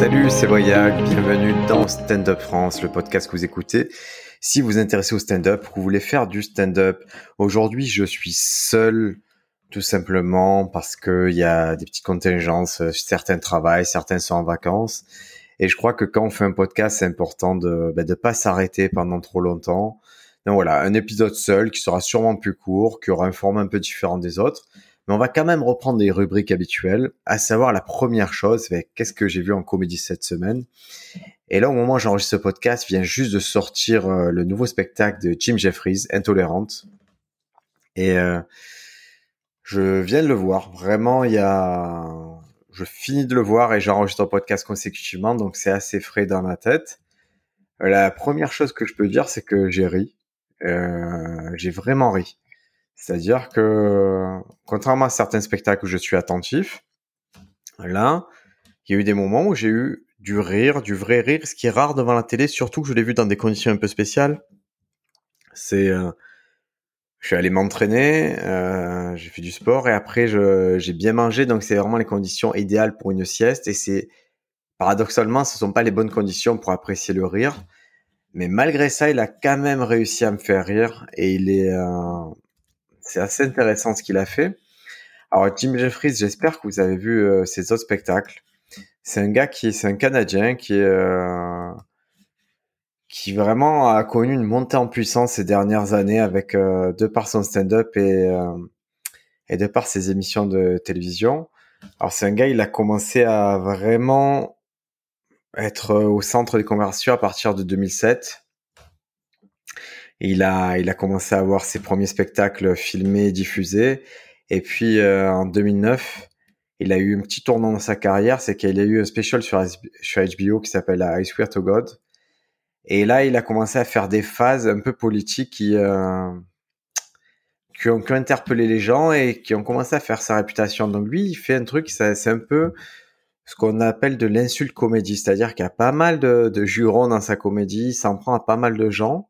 Salut, c'est Briac, bienvenue dans Stand-up France, le podcast que vous écoutez. Si vous vous intéressez au stand-up, vous voulez faire du stand-up, aujourd'hui je suis seul, tout simplement parce qu'il y a des petites contingences, certains travaillent, certains sont en vacances. Et je crois que quand on fait un podcast, c'est important de pas s'arrêter pendant trop longtemps. Donc voilà, un épisode seul qui sera sûrement plus court, qui aura un format un peu différent des autres. Mais on va quand même reprendre les rubriques habituelles, à savoir la première chose, qu'est-ce que j'ai vu en comédie cette semaine. Et là, au moment où j'enregistre ce podcast, vient juste de sortir le nouveau spectacle de Jim Jefferies, Intolérante. Et je viens de le voir. Vraiment, je finis de le voir et j'enregistre un podcast consécutivement, donc c'est assez frais dans ma tête. La première chose que je peux dire, c'est que j'ai ri. J'ai vraiment ri. C'est-à-dire que, contrairement à certains spectacles où je suis attentif, là, il y a eu des moments où j'ai eu du rire, du vrai rire, ce qui est rare devant la télé, surtout que je l'ai vu dans des conditions un peu spéciales. Je suis allé m'entraîner, j'ai fait du sport et après j'ai bien mangé, donc c'est vraiment les conditions idéales pour une sieste et paradoxalement, ce ne sont pas les bonnes conditions pour apprécier le rire, mais malgré ça, il a quand même réussi à me faire rire et c'est assez intéressant ce qu'il a fait. Alors, Jim Jefferies, j'espère que vous avez vu ses autres spectacles. C'est un gars c'est un Canadien qui vraiment a connu une montée en puissance ces dernières années avec, de par son stand-up et de par ses émissions de télévision. Alors, c'est un gars, il a commencé à vraiment être au centre des conversations à partir de 2007. Il a commencé à avoir ses premiers spectacles filmés et diffusés. Et puis, en 2009, il a eu un petit tournant dans sa carrière. C'est qu'il a eu un spécial sur HBO qui s'appelle I swear to God. Et là, il a commencé à faire des phases un peu politiques qui ont interpellé les gens et qui ont commencé à faire sa réputation. Donc lui, il fait un truc, c'est un peu ce qu'on appelle de l'insulte comédie. C'est-à-dire qu'il y a pas mal de jurons dans sa comédie. Il s'en prend à pas mal de gens.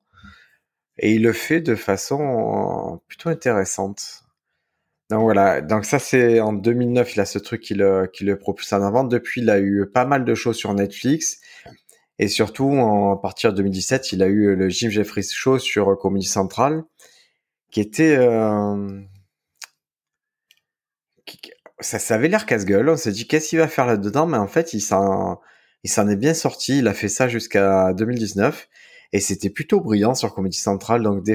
Et il le fait de façon plutôt intéressante. Donc voilà, donc ça c'est en 2009, il a ce truc qui le propulse en avant. Depuis, il a eu pas mal de choses sur Netflix. Et surtout, à partir de 2017, il a eu le Jim Jefferies show sur Comedy Central, qui était... Ça avait l'air casse-gueule. On s'est dit, qu'est-ce qu'il va faire là-dedans ? Mais en fait, il s'en est bien sorti. Il a fait ça jusqu'à 2019. Et c'était plutôt brillant sur Comedy Central, donc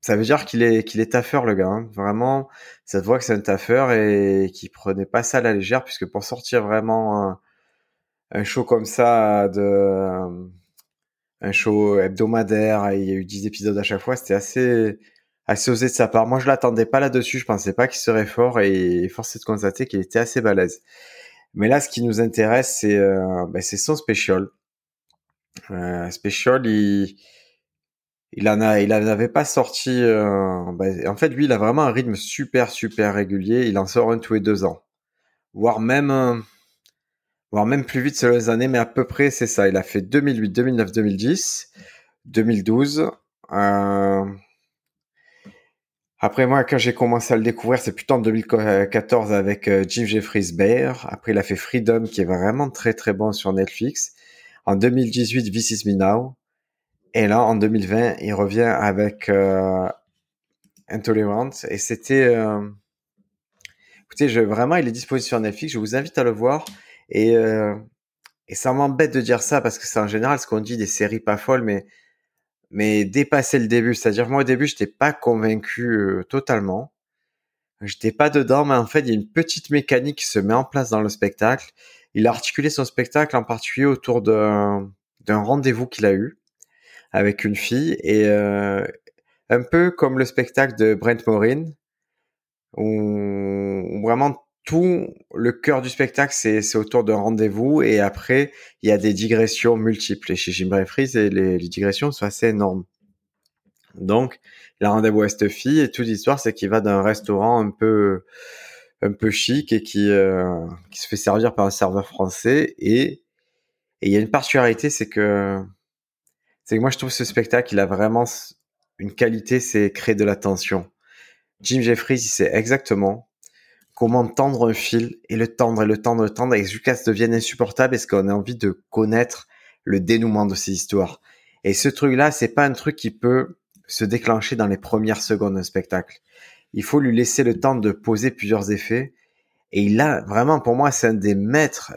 ça veut dire qu'il est taffeur, le gars, hein. Vraiment, ça se voit que c'est un taffeur et qu'il prenait pas ça à la légère, puisque pour sortir vraiment un show comme ça, un show hebdomadaire, et il y a eu 10 épisodes à chaque fois, c'était assez osé de sa part. Moi, je l'attendais pas là-dessus, je pensais pas qu'il serait fort et force est de constater qu'il était assez balèze. Mais là, ce qui nous intéresse, c'est son spécial. Special, il en avait pas sorti. En fait, lui, il a vraiment un rythme super super régulier. Il en sort un tous les 2 ans, voire même plus vite selon les années, mais à peu près c'est ça. Il a fait 2008, 2009, 2010, 2012. Après moi, quand j'ai commencé à le découvrir, c'est plutôt en 2014 avec Jim Jefferies Bear. Après, il a fait Freedom, qui est vraiment très très bon sur Netflix. En 2018, This Is Me Now. Et là, en 2020, il revient avec Intolérante. Et c'était... Écoutez, vraiment, il est disponible sur Netflix. Je vous invite à le voir. Et ça m'embête de dire ça, parce que c'est en général ce qu'on dit des séries pas folles, mais dépasser le début. C'est-à-dire, moi, au début, je n'étais pas convaincu totalement. Je n'étais pas dedans, mais en fait, il y a une petite mécanique qui se met en place dans le spectacle. Il a articulé son spectacle en particulier autour d'un rendez-vous qu'il a eu avec une fille, et un peu comme le spectacle de Brent Morin, où vraiment tout le cœur du spectacle, c'est autour d'un rendez-vous, et après, il y a des digressions multiples. Et chez Jim Jefferies, les digressions sont assez énormes. Donc, il a rendez-vous à cette fille, et toute l'histoire, c'est qu'il va d'un restaurant un peu chic et qui se fait servir par un serveur français, et il y a une particularité, c'est que moi je trouve ce spectacle, il a vraiment une qualité, c'est créer de la tension. Jim Jefferies, il sait exactement comment tendre un fil et le tendre et le tendre et le tendre et jusqu'à ce que ça devienne insupportable parce qu'on a envie de connaître le dénouement de ces histoires. Et ce truc-là, c'est pas un truc qui peut se déclencher dans les premières secondes d'un spectacle. Il faut lui laisser le temps de poser plusieurs effets. Et il a vraiment, pour moi, c'est un des maîtres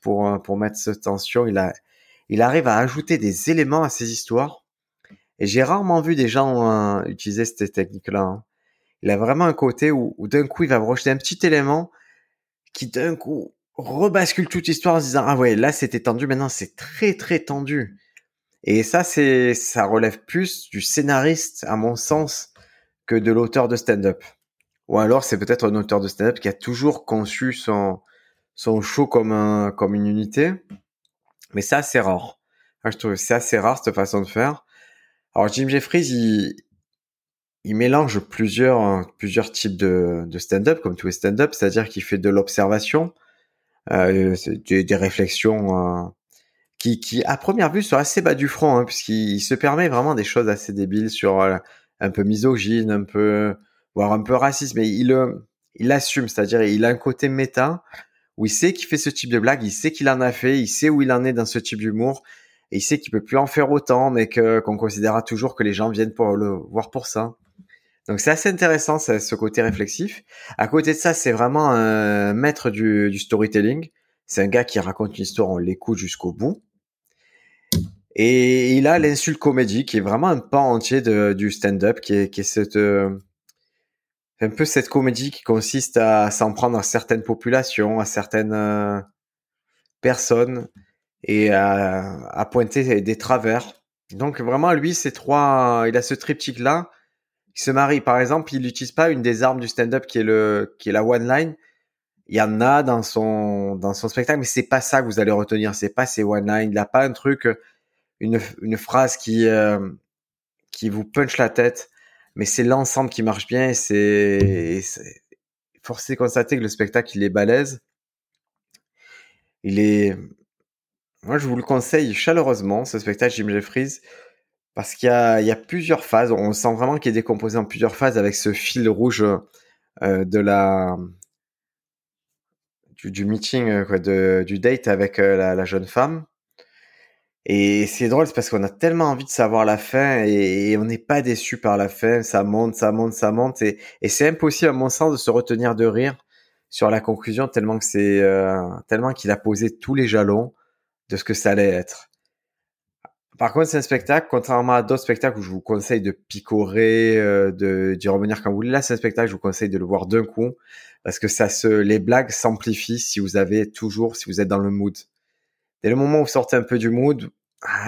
pour mettre cette tension. Il arrive à ajouter des éléments à ses histoires. Et j'ai rarement vu des gens utiliser cette technique-là. Hein. Il a vraiment un côté où d'un coup, il va rejeter un petit élément qui, d'un coup, rebascule toute l'histoire en se disant « Ah ouais, là, c'était tendu, maintenant, c'est très, très tendu. » Et ça, ça relève plus du scénariste, à mon sens, que de l'auteur de stand-up. Ou alors, c'est peut-être un auteur de stand-up qui a toujours conçu son show comme une unité. Mais c'est assez rare. Enfin, je trouve que c'est assez rare, cette façon de faire. Alors, Jim Jefferies, il mélange plusieurs types de stand-up, comme tous les stand-up, c'est-à-dire qu'il fait de l'observation, des réflexions qui, à première vue, sont assez bas du front, hein, puisqu'il se permet vraiment des choses assez débiles sur un peu misogyne, un peu... voire un peu raciste, mais il assume, c'est-à-dire il a un côté méta où il sait qu'il fait ce type de blague, il sait qu'il en a fait, il sait où il en est dans ce type d'humour, et il sait qu'il peut plus en faire autant, mais qu'on considérera toujours que les gens viennent pour le voir pour ça. Donc c'est assez intéressant, ce côté réflexif. À côté de ça, c'est vraiment un maître du storytelling. C'est un gars qui raconte une histoire, on l'écoute jusqu'au bout. Et il a l'insulte comédie, qui est vraiment un pan entier du stand-up, qui est cette... un peu cette comédie qui consiste à s'en prendre à certaines populations, à certaines personnes et à pointer des travers. Donc vraiment, lui, ces trois, il a ce triptyque-là qui se marie. Par exemple, il n'utilise pas une des armes du stand-up qui est la one-line. Il y en a dans son spectacle, mais c'est pas ça que vous allez retenir. C'est pas ces one-line. Il n'a pas un truc, une phrase qui vous punch la tête. Mais c'est l'ensemble qui marche bien et c'est forcé de constater que le spectacle, il est balèze. Moi, je vous le conseille chaleureusement, ce spectacle Jim Jefferies, parce qu'il y a plusieurs phases. On sent vraiment qu'il est décomposé en plusieurs phases avec ce fil rouge du meeting, quoi, du date avec la jeune femme. Et c'est drôle, c'est parce qu'on a tellement envie de savoir la fin et on n'est pas déçu par la fin. Ça monte. Et c'est impossible, à mon sens, de se retenir de rire sur la conclusion tellement que tellement qu'il a posé tous les jalons de ce que ça allait être. Par contre, c'est un spectacle, contrairement à d'autres spectacles où je vous conseille de picorer, d'y revenir quand vous voulez. Là, c'est un spectacle, je vous conseille de le voir d'un coup parce que les blagues s'amplifient si vous êtes dans le mood. Dès le moment où vous sortez un peu du mood,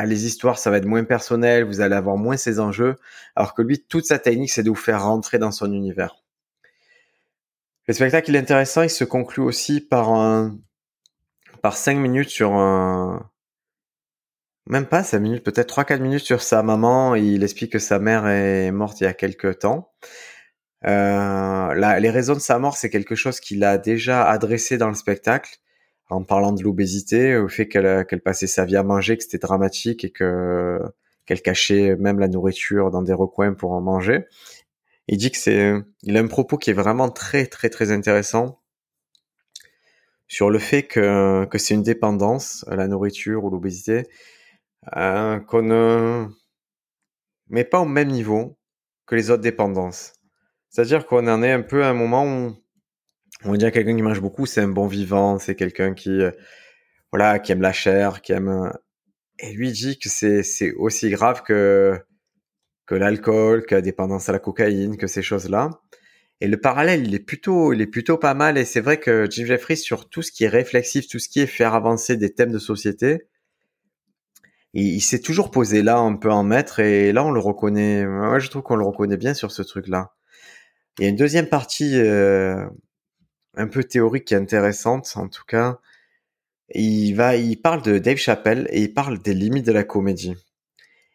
les histoires, ça va être moins personnel, vous allez avoir moins ces enjeux, alors que lui, toute sa technique, c'est de vous faire rentrer dans son univers. Le spectacle, il est intéressant, il se conclut aussi par 5 minutes sur même pas 5 minutes, peut-être 3-4 minutes sur sa maman, il explique que sa mère est morte il y a quelques temps. Les raisons de sa mort, c'est quelque chose qu'il a déjà adressé dans le spectacle, en parlant de l'obésité, au fait qu'elle passait sa vie à manger, que c'était dramatique et qu'elle cachait même la nourriture dans des recoins pour en manger. Il dit il a un propos qui est vraiment très, très, très intéressant sur le fait que c'est une dépendance, la nourriture ou l'obésité, qu'on ne met pas au même niveau que les autres dépendances. C'est-à-dire qu'on en est un peu à un moment où on dirait quelqu'un qui mange beaucoup, c'est un bon vivant, c'est quelqu'un qui aime la chair, qui aime... Et lui dit que c'est aussi grave que l'alcool, que la dépendance à la cocaïne, que ces choses-là. Et le parallèle, il est plutôt pas mal. Et c'est vrai que Jim Jefferies, sur tout ce qui est réflexif, tout ce qui est faire avancer des thèmes de société, il s'est toujours posé là, on peut en mettre. Et là, on le reconnaît. Moi, je trouve qu'on le reconnaît bien sur ce truc-là. Il y a une deuxième partie... un peu théorique et intéressante, en tout cas. Il parle de Dave Chappelle et il parle des limites de la comédie.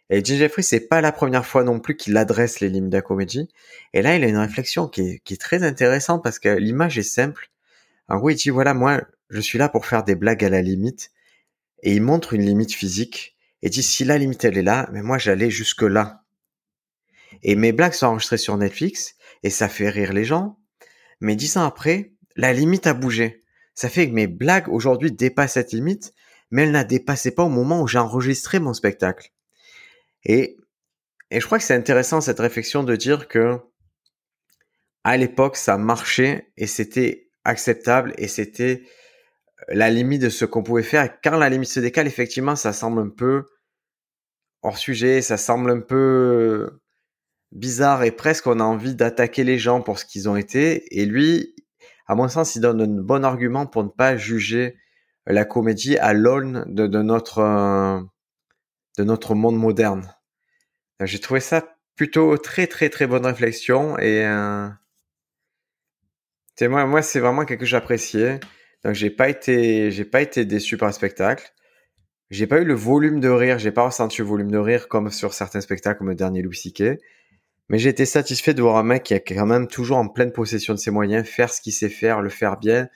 Et Jim Jefferies, c'est pas la première fois non plus qu'il adresse les limites de la comédie. Et là, il a une réflexion qui est très intéressante parce que l'image est simple. En gros, il dit, voilà, moi, je suis là pour faire des blagues à la limite. Et il montre une limite physique et dit, si la limite, elle est là, mais moi, j'allais jusque là. Et mes blagues sont enregistrées sur Netflix et ça fait rire les gens. Mais 10 ans après, la limite a bougé. Ça fait que mes blagues aujourd'hui dépassent cette limite, mais elle ne la dépassait pas au moment où j'ai enregistré mon spectacle. Et je crois que c'est intéressant cette réflexion de dire que à l'époque, ça marchait et c'était acceptable et c'était la limite de ce qu'on pouvait faire. Et quand la limite se décale, effectivement, ça semble un peu hors sujet, ça semble un peu bizarre et presque on a envie d'attaquer les gens pour ce qu'ils ont été. Et lui, à mon sens, il donne un bon argument pour ne pas juger la comédie à l'aune de notre monde moderne. J'ai trouvé ça plutôt très très très bonne réflexion et moi c'est vraiment quelque que j'appréciais. Donc j'ai pas été déçu par le spectacle. J'ai pas eu le volume de rire, j'ai pas ressenti le volume de rire comme sur certains spectacles comme le dernier Louis C.K. Mais j'ai été satisfait de voir un mec qui est quand même toujours en pleine possession de ses moyens, faire ce qu'il sait faire, le faire bien,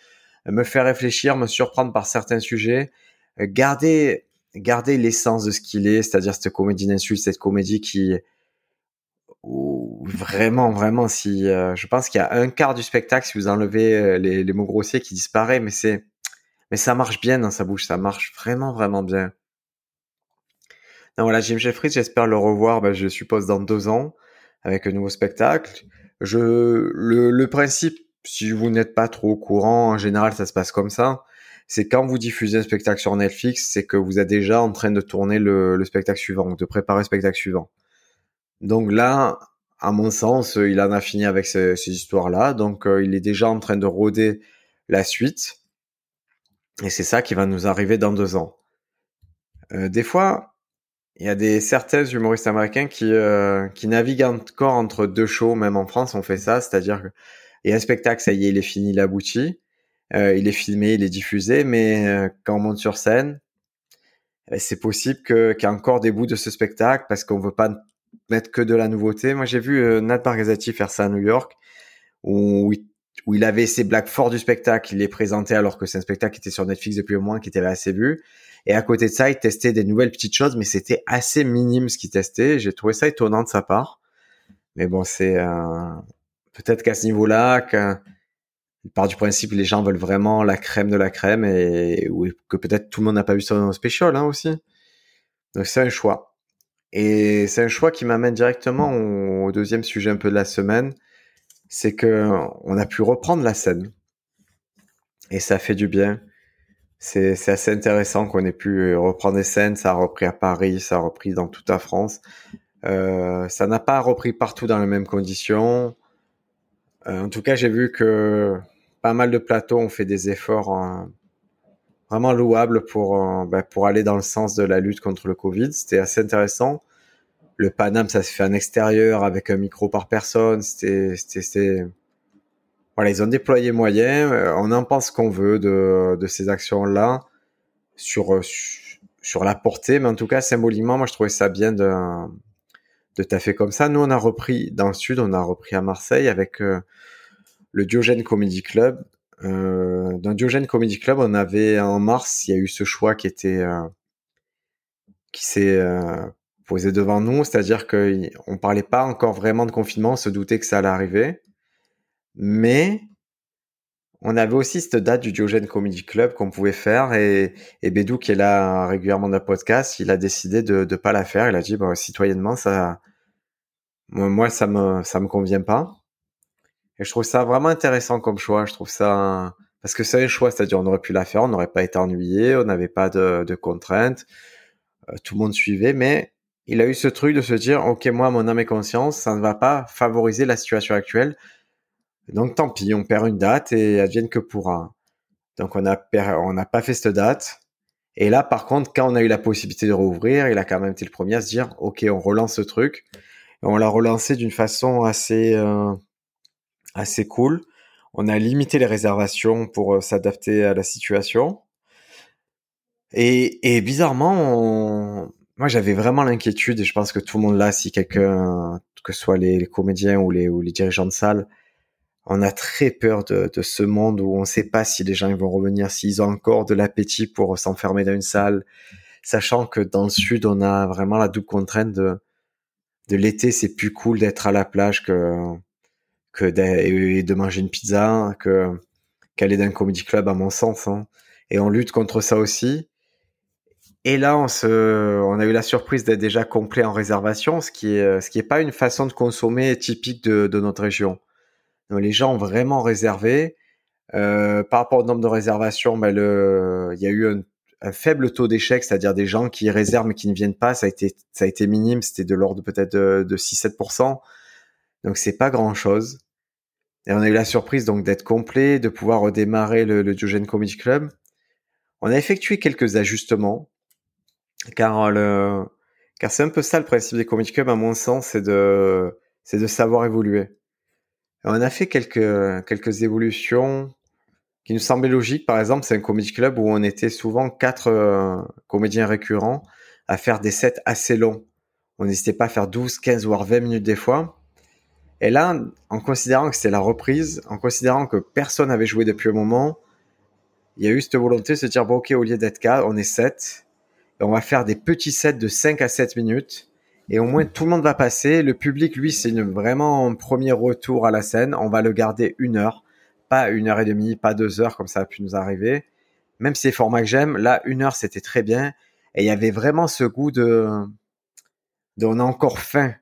me faire réfléchir, me surprendre par certains sujets, garder l'essence de ce qu'il est, c'est-à-dire cette comédie d'insulte, cette comédie qui vraiment si je pense qu'il y a un quart du spectacle si vous enlevez les mots grossiers qui disparaît, mais ça marche bien dans sa bouche, ça marche vraiment bien. Donc voilà, Jim Jefferies, j'espère le revoir, je suppose dans 2 ans avec un nouveau spectacle. Le principe, si vous n'êtes pas trop au courant, en général ça se passe comme ça. C'est quand vous diffusez un spectacle sur Netflix, c'est que vous êtes déjà en train de tourner le spectacle suivant, de préparer le spectacle suivant. Donc là, à mon sens, il en a fini avec ces histoires-là. Donc il est déjà en train de roder la suite. Et c'est ça qui va nous arriver dans 2 ans. Des fois, il y a certains humoristes américains qui naviguent encore entre 2 shows. Même en France, on fait ça. C'est-à-dire qu'il y a un spectacle, ça y est, il est fini, il aboutit. Il est filmé, il est diffusé, mais quand on monte sur scène, c'est possible qu'il y a encore des bouts de ce spectacle parce qu'on veut pas mettre que de la nouveauté. Moi, j'ai vu Nate Bargatze faire ça à New York où il avait ses blagues fortes du spectacle, il les présentait alors que c'est un spectacle qui était sur Netflix depuis au moins, qui était assez vu. Et à côté de ça, il testait des nouvelles petites choses, mais c'était assez minime ce qu'il testait. J'ai trouvé ça étonnant de sa part. Mais bon, c'est peut-être qu'à ce niveau-là, il part du principe que les gens veulent vraiment la crème de la crème et que peut-être tout le monde n'a pas vu son special aussi. Donc c'est un choix. Et c'est un choix qui m'amène directement au 2e sujet un peu de la semaine. C'est qu'on a pu reprendre la scène. Et ça fait du bien. C'est assez intéressant qu'on ait pu reprendre des scènes. Ça a repris à Paris, ça a repris dans toute la France. Ça n'a pas repris partout dans les mêmes conditions. En tout cas, j'ai vu que pas mal de plateaux ont fait des efforts vraiment louables pour aller dans le sens de la lutte contre le Covid. C'était assez intéressant. Le Paname, ça se fait en extérieur avec un micro par personne. Voilà, ils ont déployé moyen. On en pense ce qu'on veut de ces actions-là sur la portée. Mais en tout cas, symboliquement, moi, je trouvais ça bien de taffer comme ça. Nous, on a repris dans le sud, on a repris à Marseille avec le Diogène Comedy Club. Dans le Diogène Comedy Club, on avait en mars, il y a eu ce choix qui s'est posé devant nous, c'est-à-dire qu'on ne parlait pas encore vraiment de confinement, on se doutait que ça allait arriver. Mais on avait aussi cette date du Diogène Comedy Club qu'on pouvait faire et Bédou, qui est là régulièrement dans le podcast, il a décidé de pas la faire. Il a dit, citoyennement, ça me convient pas. Et je trouve ça vraiment intéressant comme choix. Je trouve ça, parce que c'est un choix, c'est-à-dire on aurait pu la faire, on n'aurait pas été ennuyé, on n'avait pas de contraintes, tout le monde suivait, mais il a eu ce truc de se dire, ok, moi, mon âme et conscience, ça ne va pas favoriser la situation actuelle. Donc tant pis, on perd une date et advienne que pourra. Donc on n'a pas fait cette date. Et là, par contre, quand on a eu la possibilité de rouvrir, il a quand même été le premier à se dire, ok, on relance ce truc. Et on l'a relancé d'une façon assez cool. On a limité les réservations pour s'adapter à la situation. Et bizarrement, moi, j'avais vraiment l'inquiétude, et je pense que tout le monde là, si quelqu'un, que ce soit les comédiens ou les dirigeants de salle, on a très peur de ce monde où on ne sait pas si les gens ils vont revenir, s'ils ont encore de l'appétit pour s'enfermer dans une salle, sachant que dans le sud, on a vraiment la double contrainte de l'été, c'est plus cool d'être à la plage que et de manger une pizza, qu'aller dans un comedy club, à mon sens. Hein. Et on lutte contre ça aussi. Et là, on a eu la surprise d'être déjà complet en réservation, ce qui est pas une façon de consommer typique de notre région. Donc, les gens ont vraiment réservé. Par rapport au nombre de réservations, il y a eu un faible taux d'échec, c'est-à-dire des gens qui réservent mais qui ne viennent pas. Ça a été minime, c'était de l'ordre peut-être de 6-7%. Donc, c'est pas grand-chose. Et on a eu la surprise donc d'être complet, de pouvoir redémarrer le Diogène Comedy Club. On a effectué quelques ajustements, car c'est un peu ça le principe des comedy clubs, à mon sens, c'est de savoir évoluer. On a fait quelques évolutions qui nous semblaient logiques. Par exemple, c'est un comedy club où on était souvent 4 comédiens récurrents à faire des sets assez longs. On n'hésitait pas à faire 12, 15, voire 20 minutes des fois. Et là, en considérant que c'était la reprise, en considérant que personne n'avait joué depuis un moment, il y a eu cette volonté de se dire, bon, ok, au lieu d'être 4, on est 7. Et on va faire des petits sets de 5 à 7 minutes. Et au moins, tout le monde va passer. Le public, lui, c'est vraiment un premier retour à la scène. On va le garder 1 heure, pas 1h30, pas 2 heures, comme ça a pu nous arriver. Même si c'est format que j'aime, là, 1 heure, c'était très bien. Et il y avait vraiment ce goût de on a encore faim.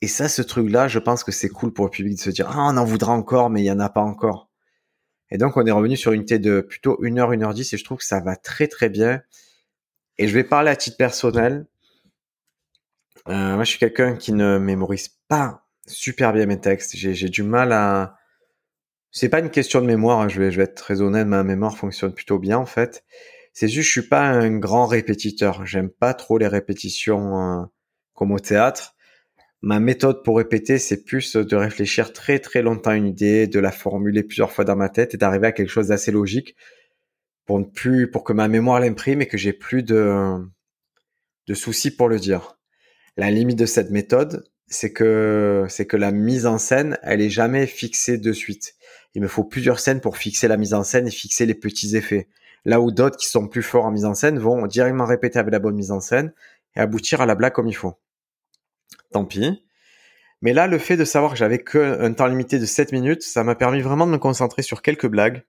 Et ça, ce truc-là, je pense que c'est cool pour le public de se dire, ah, on en voudra encore, mais il n'y en a pas encore. Et donc, on est revenu sur une unité de plutôt 1h, 1h10, et je trouve que ça va très, très bien. Et je vais parler à titre personnel. Moi, je suis quelqu'un qui ne mémorise pas super bien mes textes. J'ai du mal à... C'est pas une question de mémoire, hein. Je vais être très honnête, ma mémoire fonctionne plutôt bien, en fait. C'est juste, je suis pas un grand répétiteur. J'aime pas trop les répétitions comme au théâtre. Ma méthode pour répéter, c'est plus de réfléchir très très longtemps à une idée, de la formuler plusieurs fois dans ma tête et d'arriver à quelque chose d'assez logique pour que ma mémoire l'imprime et que j'ai plus de soucis pour le dire. La limite de cette méthode, c'est que la mise en scène, elle est jamais fixée de suite. Il me faut plusieurs scènes pour fixer la mise en scène et fixer les petits effets. Là où d'autres qui sont plus forts en mise en scène vont directement répéter avec la bonne mise en scène et aboutir à la blague comme il faut. Tant pis. Mais là, le fait de savoir que j'avais qu'un temps limité de 7 minutes, ça m'a permis vraiment de me concentrer sur quelques blagues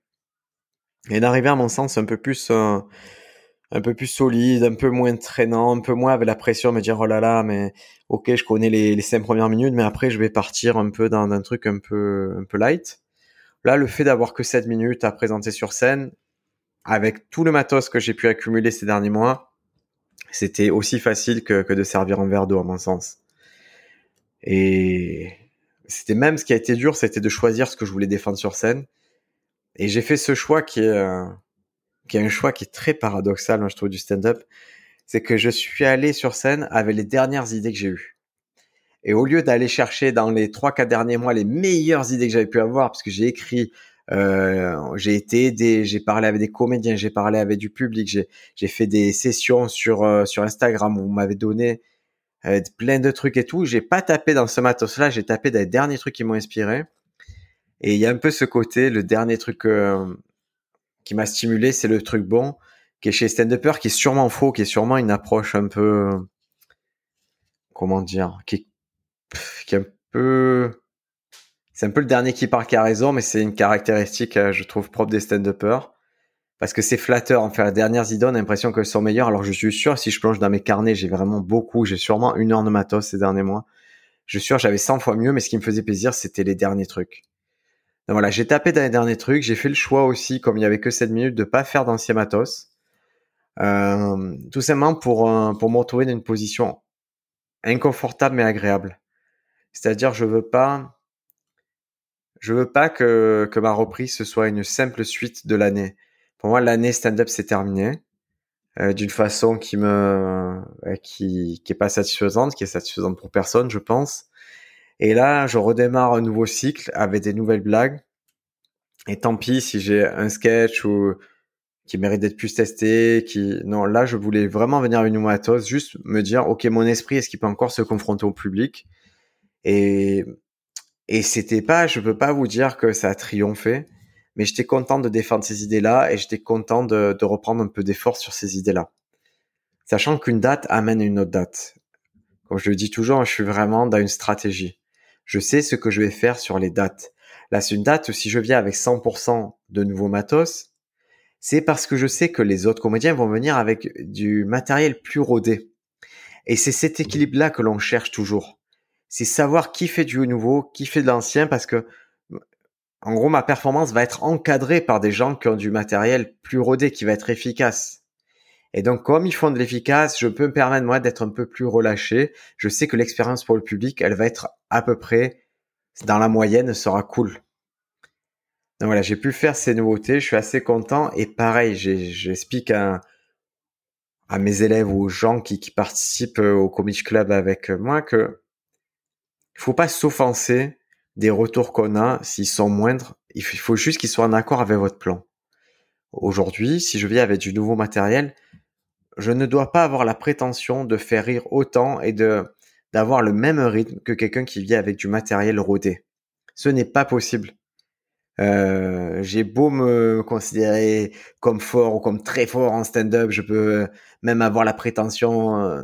et d'arriver à mon sens un peu plus solide, un peu moins traînant, un peu moins avec la pression de me dire, oh là là, mais ok, je connais les 5 premières minutes, mais après, je vais partir un peu dans un truc un peu light. Là, le fait d'avoir que 7 minutes à présenter sur scène, avec tout le matos que j'ai pu accumuler ces derniers mois, c'était aussi facile que de servir un verre d'eau, à mon sens. Et c'était même ce qui a été dur, c'était de choisir ce que je voulais défendre sur scène. Et j'ai fait ce choix qui est un choix qui est très paradoxal, moi, je trouve, du stand-up. C'est que je suis allé sur scène avec les dernières idées que j'ai eues. Et au lieu d'aller chercher dans les 3-4 derniers mois les meilleures idées que j'avais pu avoir, parce que j'ai écrit, j'ai été aidé, j'ai parlé avec des comédiens, j'ai parlé avec du public, j'ai fait des sessions sur Instagram où on m'avait donné plein de trucs et tout. J'ai pas tapé dans ce matos-là, j'ai tapé dans les derniers trucs qui m'ont inspiré. Et il y a un peu ce côté, le dernier truc... qui m'a stimulé, c'est le truc bon qui est chez stand-upper, qui est sûrement faux, qui est sûrement une approche un peu, comment dire, qui est un peu, c'est un peu le dernier qui part qui a raison, mais c'est une caractéristique, je trouve, propre des stand-uppers, parce que c'est flatteur, enfin, les dernières idées, on a l'impression qu'elles sont meilleures. Alors je suis sûr, si je plonge dans mes carnets, j'ai sûrement 1 heure de matos ces derniers mois, je suis sûr j'avais 100 fois mieux, mais ce qui me faisait plaisir, c'était les derniers trucs. Donc voilà, j'ai tapé dans les derniers trucs, j'ai fait le choix aussi, comme il n'y avait que 7 minutes, de pas faire d'ancien matos. Tout simplement pour me retrouver dans une position inconfortable mais agréable. C'est-à-dire, je veux pas que ma reprise ce soit une simple suite de l'année. Pour moi, l'année stand-up s'est terminée, d'une façon qui est pas satisfaisante, qui est satisfaisante pour personne, je pense. Et là, je redémarre un nouveau cycle avec des nouvelles blagues. Et tant pis si j'ai un sketch ou qui mérite d'être plus testé, non, là, je voulais vraiment venir avec une matos, juste me dire, ok, mon esprit, est-ce qu'il peut encore se confronter au public? Et c'était pas, je peux pas vous dire que ça a triomphé, mais j'étais content de défendre ces idées-là et j'étais content de reprendre un peu d'effort sur ces idées-là. Sachant qu'une date amène une autre date. Comme je le dis toujours, je suis vraiment dans une stratégie. Je sais ce que je vais faire sur les dates. Là, c'est une date où si je viens avec 100% de nouveau matos, c'est parce que je sais que les autres comédiens vont venir avec du matériel plus rodé. Et c'est cet équilibre-là que l'on cherche toujours. C'est savoir qui fait du nouveau, qui fait de l'ancien, parce que, en gros, ma performance va être encadrée par des gens qui ont du matériel plus rodé, qui va être efficace. Et donc, comme ils font de l'efficace, je peux me permettre, moi, d'être un peu plus relâché. Je sais que l'expérience pour le public, elle va être à peu près, dans la moyenne, sera cool. Donc voilà, j'ai pu faire ces nouveautés, je suis assez content. Et pareil, j'explique à mes élèves ou aux gens qui participent au Comedy Club avec moi que il faut pas s'offenser des retours qu'on a, s'ils sont moindres. Il faut juste qu'ils soient en accord avec votre plan. Aujourd'hui, si je viens avec du nouveau matériel, je ne dois pas avoir la prétention de faire rire autant et d'avoir le même rythme que quelqu'un qui vient avec du matériel rodé. Ce n'est pas possible. J'ai beau me considérer comme fort ou comme très fort en stand-up, je peux même avoir la prétention,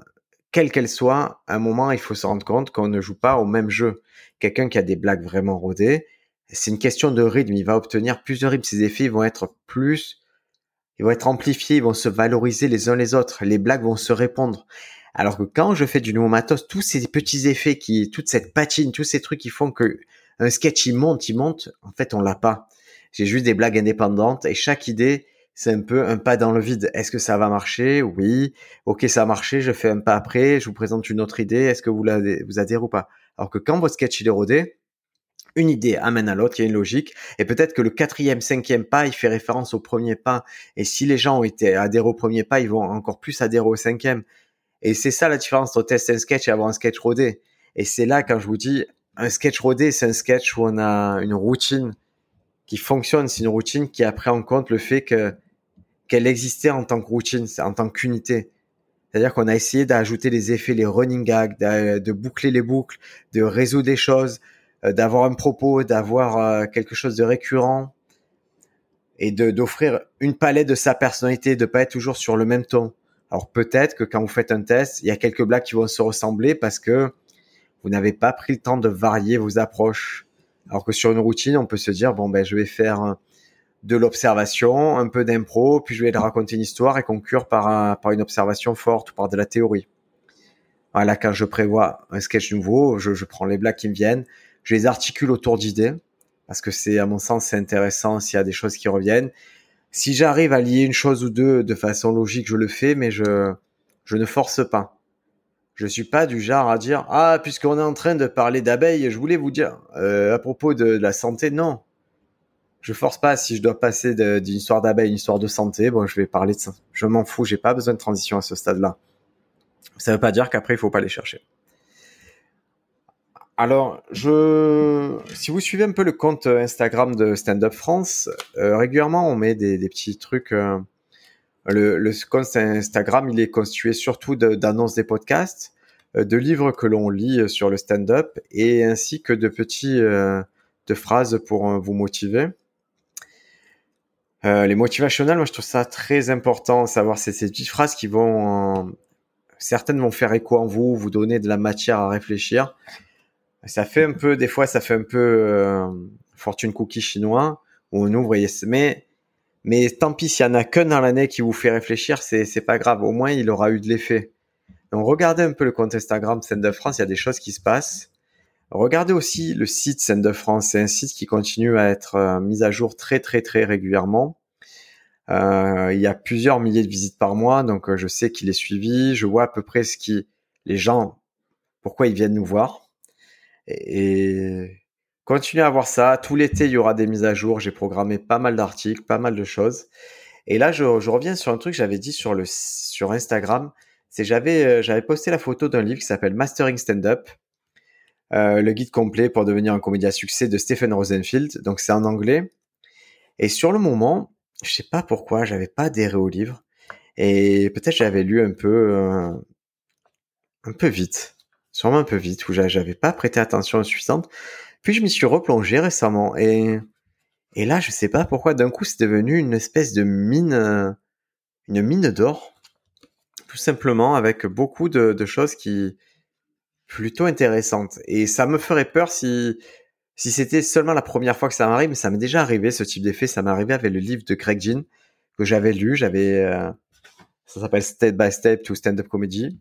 quelle qu'elle soit, à un moment, il faut se rendre compte qu'on ne joue pas au même jeu. Quelqu'un qui a des blagues vraiment rodées, c'est une question de rythme, il va obtenir plus de rythme, ses effets vont être plus, ils vont être amplifiés, ils vont se valoriser les uns les autres, les blagues vont se répondre. Alors que quand je fais du nouveau matos, tous ces petits effets, toute cette patine, tous ces trucs qui font que un sketch il monte, en fait on l'a pas. J'ai juste des blagues indépendantes et chaque idée c'est un peu un pas dans le vide. Est-ce que ça va marcher? Oui. Ok, ça a marché, je fais un pas après, je vous présente une autre idée, est-ce que vous adhérez ou pas? Alors que quand votre sketch il est rodé, une idée amène à l'autre, il y a une logique, et peut-être que le 4e, 5e pas, il fait référence au premier pas, et si les gens ont été adhérés au premier pas, ils vont encore plus adhérer au 5e, et c'est ça la différence entre tester un sketch et avoir un sketch rodé, et c'est là quand je vous dis, un sketch rodé, c'est un sketch où on a une routine qui fonctionne, c'est une routine qui a pris en compte le fait qu'elle existait en tant que routine, en tant qu'unité. C'est-à-dire qu'on a essayé d'ajouter les effets, les running gags, de boucler les boucles, de résoudre des choses, d'avoir un propos, d'avoir quelque chose de récurrent et d'offrir une palette de sa personnalité, de ne pas être toujours sur le même ton. Alors peut-être que quand vous faites un test, il y a quelques blagues qui vont se ressembler parce que vous n'avez pas pris le temps de varier vos approches. Alors que sur une routine, on peut se dire « bon ben je vais faire de l'observation, un peu d'impro, puis je vais raconter une histoire et conclure par une observation forte ou par de la théorie. » Voilà, quand je prévois un sketch nouveau, je prends les blagues qui me viennent, je les articule autour d'idées parce que c'est, à mon sens, c'est intéressant s'il y a des choses qui reviennent. Si j'arrive à lier une chose ou deux de façon logique, je le fais, mais je ne force pas. Je suis pas du genre à dire « ah, puisqu'on est en train de parler d'abeilles, je voulais vous dire à propos de la santé ». Non, je force pas. Si je dois passer d'une histoire d'abeille à une histoire de santé, bon, je vais parler de ça. Je m'en fous, j'ai pas besoin de transition à ce stade-là. Ça veut pas dire qu'après, il faut pas les chercher. Alors, si vous suivez un peu le compte Instagram de Stand-up France, régulièrement, on met des petits trucs... Le compte Instagram, il est constitué surtout d'annonces des podcasts, de livres que l'on lit sur le stand-up et ainsi que de petites phrases pour vous motiver. Les motivationales, moi je trouve ça très important, savoir ces petites phrases qui vont... certaines vont faire écho en vous, vous donner de la matière à réfléchir. Ça fait un peu fortune cookie chinois où on ouvre et mais tant pis, s'il n'y en a qu'un dans l'année qui vous fait réfléchir, c'est pas grave. Au moins, il aura eu de l'effet. Donc, regardez un peu le compte Instagram Stand-up France. Il y a des choses qui se passent. Regardez aussi le site Stand-up France. C'est un site qui continue à être mis à jour très, très, très régulièrement. Il y a plusieurs milliers de visites par mois. Donc, je sais qu'il est suivi. Je vois à peu près les gens, pourquoi ils viennent nous voir. Et continuez à voir ça. Tout l'été, il y aura des mises à jour. J'ai programmé pas mal d'articles, pas mal de choses. Et là, je reviens sur un truc que j'avais dit sur Instagram. C'est j'avais posté la photo d'un livre qui s'appelle Mastering Stand Up, le guide complet pour devenir un comédien à succès de Stephen Rosenfield. Donc, c'est en anglais. Et sur le moment, je sais pas pourquoi, j'avais pas adhéré au livre. Et peut-être j'avais lu un peu vite, ou j'avais pas prêté attention suffisante. Puis je m'y suis replongé récemment et là je sais pas pourquoi d'un coup c'est devenu une espèce de mine d'or, tout simplement, avec beaucoup de choses qui plutôt intéressantes. Et ça me ferait peur si Si c'était seulement la première fois que ça m'arrive, mais ça m'est déjà arrivé, ce type d'effet. Ça m'est arrivé avec le livre de Greg Dean que j'avais lu. Ça s'appelle Step by Step to Stand-up Comedy.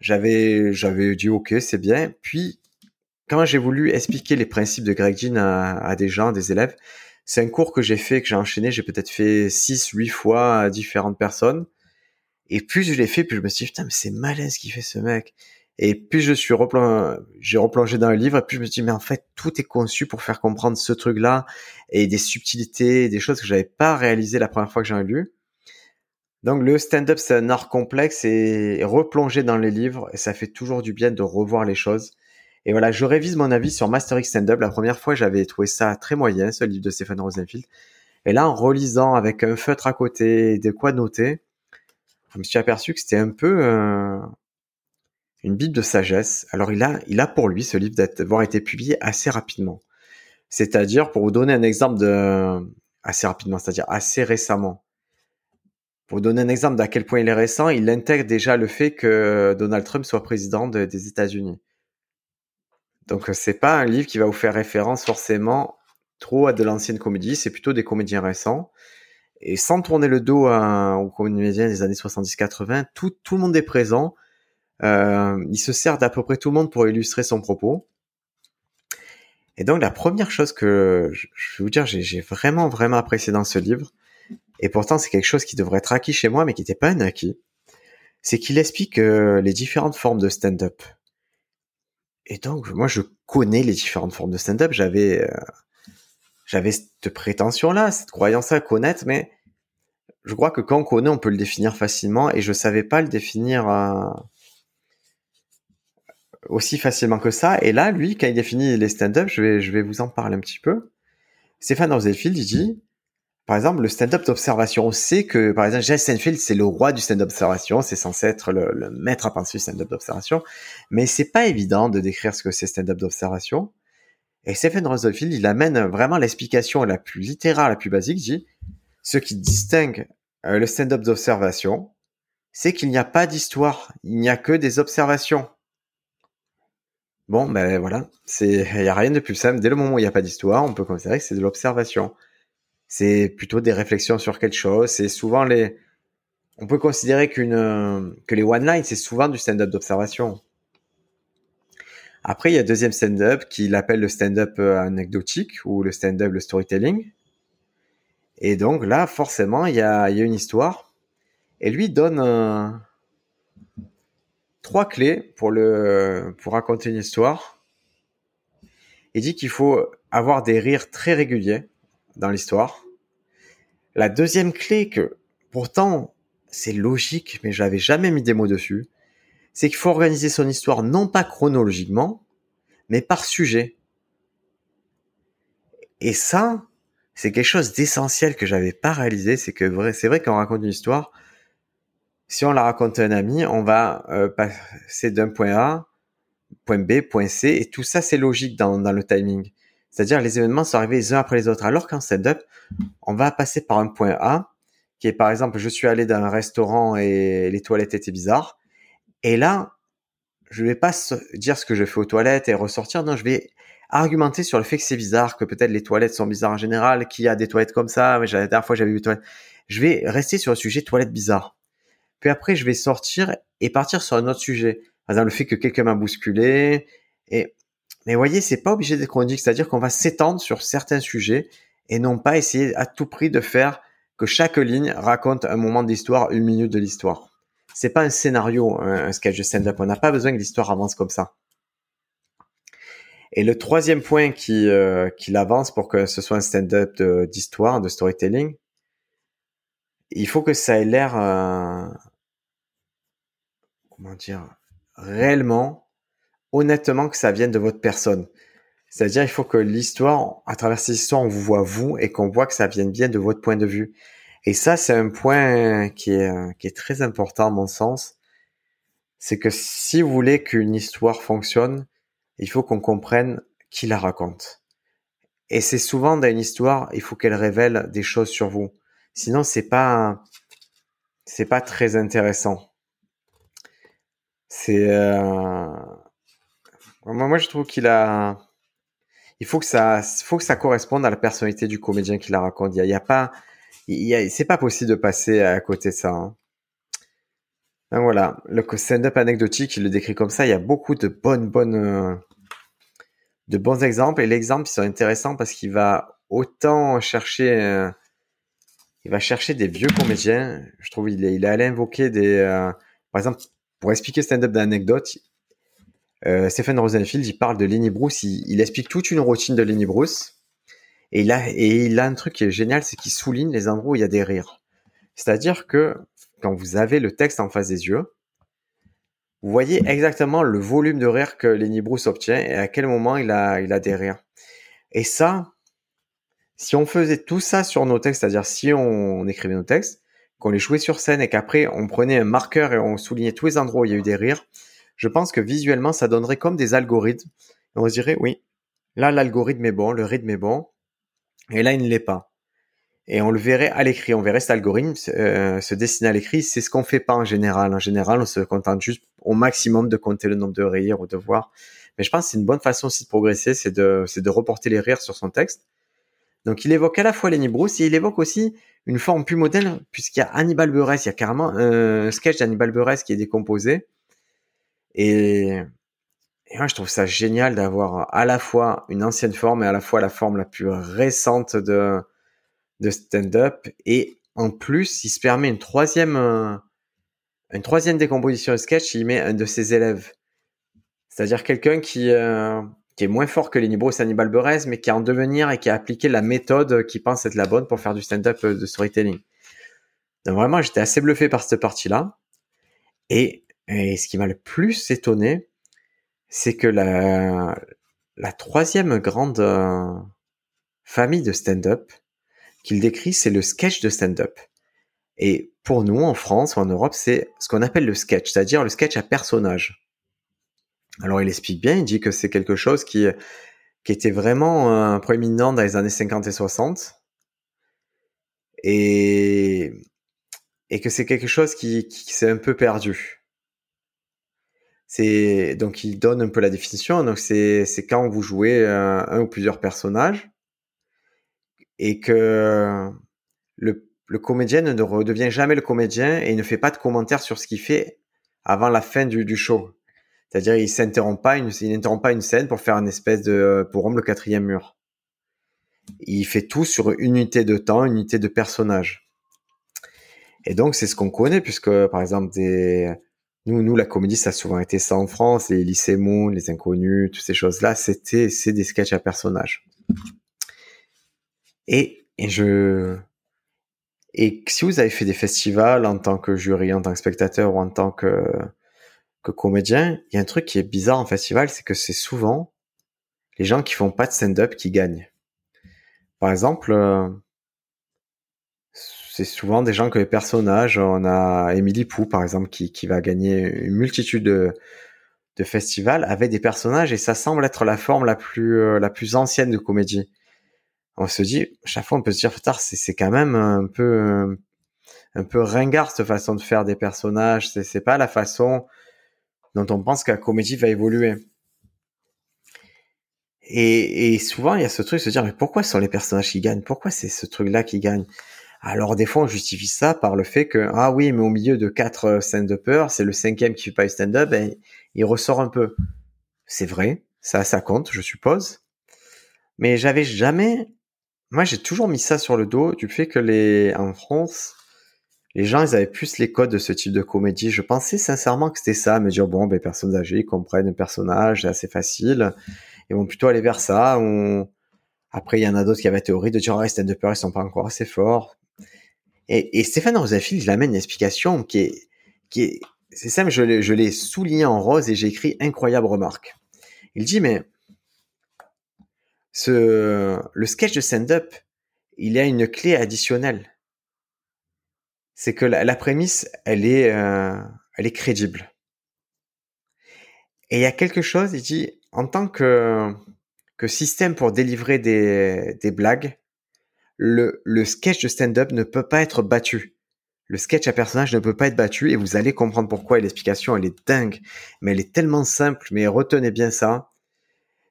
J'avais dit OK, c'est bien. Puis, quand j'ai voulu expliquer les principes de Greg Dean à des gens, à des élèves, c'est un cours que j'ai fait, que j'ai enchaîné. J'ai peut-être fait 6-8 fois à différentes personnes. Et plus je l'ai fait, plus je me suis dit, putain, mais c'est malin ce qu'il fait, ce mec. Et puis j'ai replongé dans le livre et puis je me suis dit, mais en fait, tout est conçu pour faire comprendre ce truc-là et des subtilités, des choses que j'avais pas réalisées la première fois que j'en ai lu. Donc, le stand-up, c'est un art complexe et replonger dans les livres, et ça fait toujours du bien de revoir les choses. Et voilà, je révise mon avis sur Mastering Stand Up. La première fois, j'avais trouvé ça très moyen, ce livre de Stephen Rosenfield. Et là, en relisant avec un feutre à côté et de quoi noter, je me suis aperçu que c'était un peu une bible de sagesse. Alors, il a pour lui, ce livre, d'avoir été publié assez rapidement. C'est-à-dire, pour vous donner un exemple de... Assez rapidement, c'est-à-dire assez récemment. Pour vous donner un exemple d'à quel point il est récent, il intègre déjà le fait que Donald Trump soit président des États-Unis. Donc, c'est pas un livre qui va vous faire référence forcément trop à de l'ancienne comédie, c'est plutôt des comédiens récents. Et sans tourner le dos aux comédiens des années 70-80, tout le monde est présent. Il se sert d'à peu près tout le monde pour illustrer son propos. Et donc, la première chose que je vais vous dire, j'ai vraiment, vraiment apprécié dans ce livre, et pourtant, c'est quelque chose qui devrait être acquis chez moi, mais qui n'était pas un acquis, c'est qu'il explique les différentes formes de stand-up. Et donc, moi, je connais les différentes formes de stand-up. J'avais cette prétention-là, cette croyance à connaître, mais je crois que quand on connaît, on peut le définir facilement, et je savais pas le définir aussi facilement que ça. Et là, lui, quand il définit les stand-up, je vais vous en parler un petit peu. Stephen Rosenfield, il dit, par exemple, le stand-up d'observation. On sait que, par exemple, Jerry Seinfeld, c'est le roi du stand-up d'observation. C'est censé être le maître à penser du stand-up d'observation. Mais c'est pas évident de décrire ce que c'est stand-up d'observation. Et Stephen Rosenfield, il amène vraiment l'explication la plus littérale, la plus basique. Il dit, ce qui distingue le stand-up d'observation, c'est qu'il n'y a pas d'histoire. Il n'y a que des observations. Bon, ben voilà. Il n'y a rien de plus simple. Dès le moment où il n'y a pas d'histoire, on peut considérer que c'est de l'observation. C'est plutôt des réflexions sur quelque chose. C'est souvent on peut considérer que les one-lines, c'est souvent du stand-up d'observation. Après, il y a le deuxième stand-up qu'il appelle le stand-up anecdotique ou le stand-up, le storytelling. Et donc là, forcément, il y a une histoire. Et lui donne trois clés pour raconter une histoire. Il dit qu'il faut avoir des rires très réguliers dans l'histoire. La deuxième clé, que pourtant c'est logique, mais j'avais jamais mis des mots dessus, c'est qu'il faut organiser son histoire non pas chronologiquement, mais par sujet. Et ça, c'est quelque chose d'essentiel que j'avais pas réalisé. C'est que c'est vrai qu'on raconte une histoire, si on la raconte à un ami, on va passer d'un point A, point B, point C, et tout ça c'est logique dans le timing. C'est-à-dire, les événements sont arrivés les uns après les autres. Alors qu'en stand-up, on va passer par un point A, qui est par exemple, je suis allé dans un restaurant et les toilettes étaient bizarres. Et là, je vais pas dire ce que je fais aux toilettes et ressortir. Non, je vais argumenter sur le fait que c'est bizarre, que peut-être les toilettes sont bizarres en général, qu'il y a des toilettes comme ça. Mais la dernière fois, j'avais vu des toilettes. Je vais rester sur le sujet toilettes bizarres. Puis après, je vais sortir et partir sur un autre sujet. Par exemple, le fait que quelqu'un m'a bousculé. Mais vous voyez, c'est pas obligé d'être chronique, c'est-à-dire qu'on va s'étendre sur certains sujets et non pas essayer à tout prix de faire que chaque ligne raconte un moment d'histoire, une minute de l'histoire. C'est pas un scénario, un sketch de stand-up. On n'a pas besoin que l'histoire avance comme ça. Et le troisième point qu'il avance pour que ce soit un stand-up d'histoire, de storytelling, il faut que ça ait l'air, réellement, honnêtement, que ça vienne de votre personne. C'est-à-dire, il faut que l'histoire, à travers cette histoire, on vous voit vous et qu'on voit que ça vienne bien de votre point de vue. Et ça, c'est un point qui est très important à mon sens. C'est que si vous voulez qu'une histoire fonctionne, il faut qu'on comprenne qui la raconte. Et c'est souvent dans une histoire, il faut qu'elle révèle des choses sur vous. Sinon, c'est pas très intéressant. Moi, je trouve qu'il a... il faut que ça corresponde à la personnalité du comédien qui la raconte. Il y a pas, c'est pas possible de passer à côté de ça. Hein. Donc voilà, le stand-up anecdotique, il le décrit comme ça. Il y a beaucoup de bons exemples, et les exemples ils sont intéressants parce qu'il va autant chercher, des vieux comédiens. Je trouve il est allé invoquer des, par exemple, pour expliquer stand-up d'anecdote. Stephen Rosenfield, il parle de Lenny Bruce, il explique toute une routine de Lenny Bruce, et il a un truc qui est génial, c'est qu'il souligne les endroits où il y a des rires. C'est-à-dire que quand vous avez le texte en face des yeux, vous voyez exactement le volume de rire que Lenny Bruce obtient et à quel moment il a des rires. Et ça, si on faisait tout ça sur nos textes, c'est-à-dire si on écrivait nos textes, qu'on les jouait sur scène et qu'après on prenait un marqueur et on soulignait tous les endroits où il y a eu des rires, je pense que visuellement, ça donnerait comme des algorithmes. On se dirait, oui, là, l'algorithme est bon, le rythme est bon, et là, il ne l'est pas. Et on le verrait à l'écrit. On verrait cet algorithme se dessiner à l'écrit. C'est ce qu'on ne fait pas en général. En général, on se contente juste au maximum de compter le nombre de rires ou de voir. Mais je pense que c'est une bonne façon aussi de progresser, c'est de reporter les rires sur son texte. Donc, il évoque à la fois Lenny Bruce et il évoque aussi une forme plus moderne, puisqu'il y a Hannibal Buress. Il y a carrément un sketch d'Hannibal Buress qui est décomposé. Et moi, je trouve ça génial d'avoir à la fois une ancienne forme et à la fois la forme la plus récente de stand-up. Et en plus, il se permet une troisième décomposition de sketch. Il met un de ses élèves, c'est-à-dire quelqu'un qui est moins fort que Lenny Bruce, Hannibal Buress, mais qui est en devenir et qui a appliqué la méthode qu'il pense être la bonne pour faire du stand-up de storytelling. Donc vraiment, j'étais assez bluffé par cette partie-là. Et ce qui m'a le plus étonné, c'est que la troisième grande famille de stand-up qu'il décrit, c'est le sketch de stand-up. Et pour nous, en France ou en Europe, c'est ce qu'on appelle le sketch, c'est-à-dire le sketch à personnage. Alors, il explique bien, il dit que c'est quelque chose qui était vraiment proéminent dans les années 50 et 60. Et que c'est quelque chose qui s'est un peu perdu. Donc, il donne un peu la définition. Donc, c'est quand vous jouez un ou plusieurs personnages et que le comédien ne redevient jamais le comédien et il ne fait pas de commentaires sur ce qu'il fait avant la fin du show. C'est-à-dire, il n'interrompt pas une scène pour faire pour rompre le quatrième mur. Il fait tout sur une unité de temps, une unité de personnage. Et donc, c'est ce qu'on connaît puisque, par exemple, Nous, la comédie, ça a souvent été ça en France, les lycées Moon, les inconnus, toutes ces choses-là, c'est des sketchs à personnages. Et si vous avez fait des festivals en tant que jury, en tant que spectateur ou en tant que comédien, il y a un truc qui est bizarre en festival, c'est que c'est souvent les gens qui font pas de stand-up qui gagnent. Par exemple, c'est souvent des gens que les personnages, on a Émilie Pou, par exemple, qui va gagner une multitude de festivals avec des personnages et ça semble être la forme la plus ancienne de comédie. On se dit, chaque fois on peut se dire, c'est quand même un peu ringard cette façon de faire des personnages, c'est pas la façon dont on pense que la comédie va évoluer. Et souvent il y a ce truc de se dire, mais pourquoi ce sont les personnages qui gagnent? Pourquoi c'est ce truc-là qui gagne? Alors, des fois, on justifie ça par le fait que, ah oui, mais au milieu de 4 stand-uppers, c'est le 5e qui fait pas du stand-up et il ressort un peu. C'est vrai. Ça compte, je suppose. Mais moi, j'ai toujours mis ça sur le dos du fait que en France, les gens, ils avaient plus les codes de ce type de comédie. Je pensais sincèrement que c'était ça, me dire, bon, ben, personnes âgées, ils comprennent le personnage, c'est assez facile. Ils vont plutôt aller vers ça. Après, il y en a d'autres qui avaient la théorie de dire, ah, les stand-uppers, ils sont pas encore assez forts. Et Stéphane Rosenfield, il amène une explication c'est simple, je l'ai souligné en rose et j'ai écrit incroyable remarque. Il dit, mais, le sketch de stand-up, il a une clé additionnelle. C'est que la prémisse, elle est crédible. Et il y a quelque chose, il dit, en tant que système pour délivrer des blagues, le sketch de stand-up ne peut pas être battu. Le sketch à personnage ne peut pas être battu et vous allez comprendre pourquoi. Et l'explication, elle est dingue, mais elle est tellement simple. Mais retenez bien ça.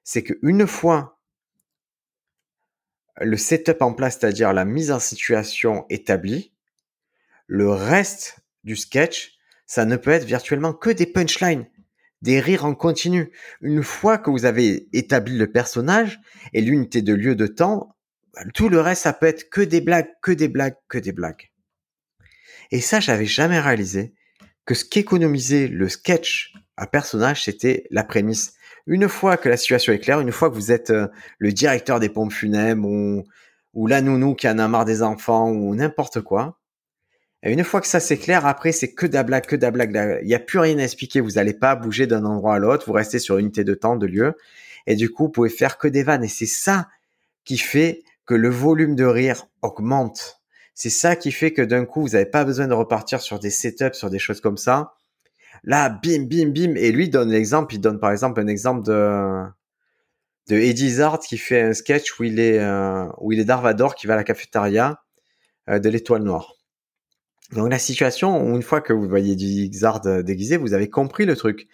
C'est qu'une fois le setup en place, c'est-à-dire la mise en situation établie, le reste du sketch, ça ne peut être virtuellement que des punchlines, des rires en continu. Une fois que vous avez établi le personnage et l'unité de lieu de temps, tout le reste, ça peut être que des blagues, que des blagues, que des blagues. Et ça, j'avais jamais réalisé que ce qu'économisait le sketch à personnage, c'était la prémisse. Une fois que la situation est claire, une fois que vous êtes le directeur des pompes funèbres ou la nounou qui en a marre des enfants ou n'importe quoi, et une fois que ça c'est clair, après c'est que de la blague, que de la blague. Il n'y a plus rien à expliquer, vous n'allez pas bouger d'un endroit à l'autre, vous restez sur unité de temps, de lieu, et du coup vous pouvez faire que des vannes. Et c'est ça qui fait que le volume de rire augmente. C'est ça qui fait que d'un coup, vous n'avez pas besoin de repartir sur des setups, sur des choses comme ça. Là, bim, bim, bim. Et lui, donne l'exemple. Il donne par exemple un exemple de Eddie Izzard qui fait un sketch où il est Darvador qui va à la cafétéria de l'Étoile Noire. Donc la situation, où une fois que vous voyez Eddie Izzard déguisé, vous avez compris le truc.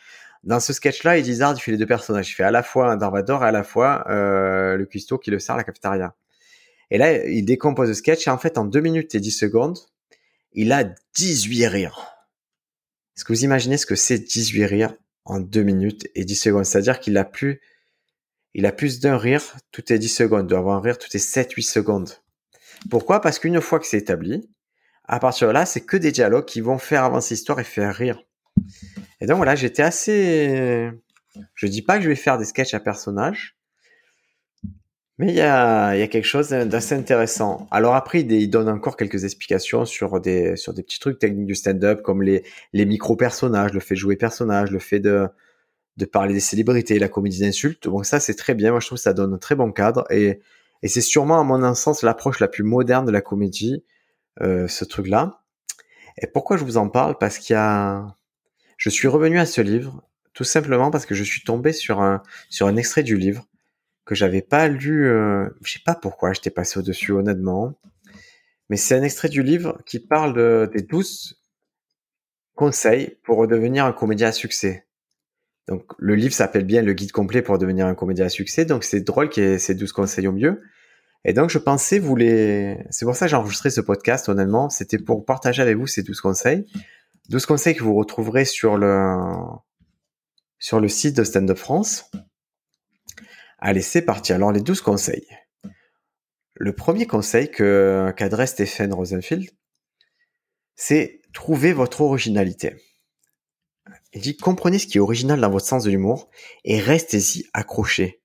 Dans ce sketch-là, Eddie Izzard, il fait les deux personnages. Il fait à la fois un Darvador et à la fois le cuistot qui le sert à la cafétéria. Et là, il décompose le sketch et en fait, en 2 minutes et 10 secondes, il a 18 rires. Est-ce que vous imaginez ce que c'est 18 rires en 2 minutes et 10 secondes? C'est-à-dire qu'il a plus d'un rire toutes les 10 secondes. Il doit avoir un rire toutes les 7-8 secondes. Pourquoi? Parce qu'une fois que c'est établi, à partir de là, c'est que des dialogues qui vont faire avancer l'histoire et faire rire. Et donc voilà, j'étais assez... Je dis pas que je vais faire des sketchs à personnages. Mais il y a quelque chose d'assez intéressant. Alors après, il donne encore quelques explications sur des petits trucs techniques du stand-up, comme les micro-personnages, le fait de jouer personnage, le fait de parler des célébrités, la comédie d'insulte. Bon, ça, c'est très bien. Moi, je trouve que ça donne un très bon cadre. Et c'est sûrement, à mon sens, l'approche la plus moderne de la comédie, ce truc-là. Et pourquoi je vous en parle? Parce qu'il y a... Je suis revenu à ce livre, tout simplement parce que je suis tombé sur un extrait du livre que j'avais pas lu, je sais pas pourquoi j'étais passé au-dessus, honnêtement. Mais c'est un extrait du livre qui parle des 12 conseils pour devenir un comédien à succès. Donc, le livre s'appelle bien Le guide complet pour devenir un comédien à succès. Donc, c'est drôle qu'il y ait ces 12 conseils au milieu. Et donc, je pensais c'est pour ça que j'ai enregistré ce podcast, honnêtement. C'était pour partager avec vous ces 12 conseils. 12 conseils que vous retrouverez sur le site de Stand-up France. Allez, c'est parti. Alors, les 12 conseils. Le premier conseil qu'adresse Stephen Rosenfield, c'est trouver votre originalité. Il dit, comprenez ce qui est original dans votre sens de l'humour et restez-y accrochés.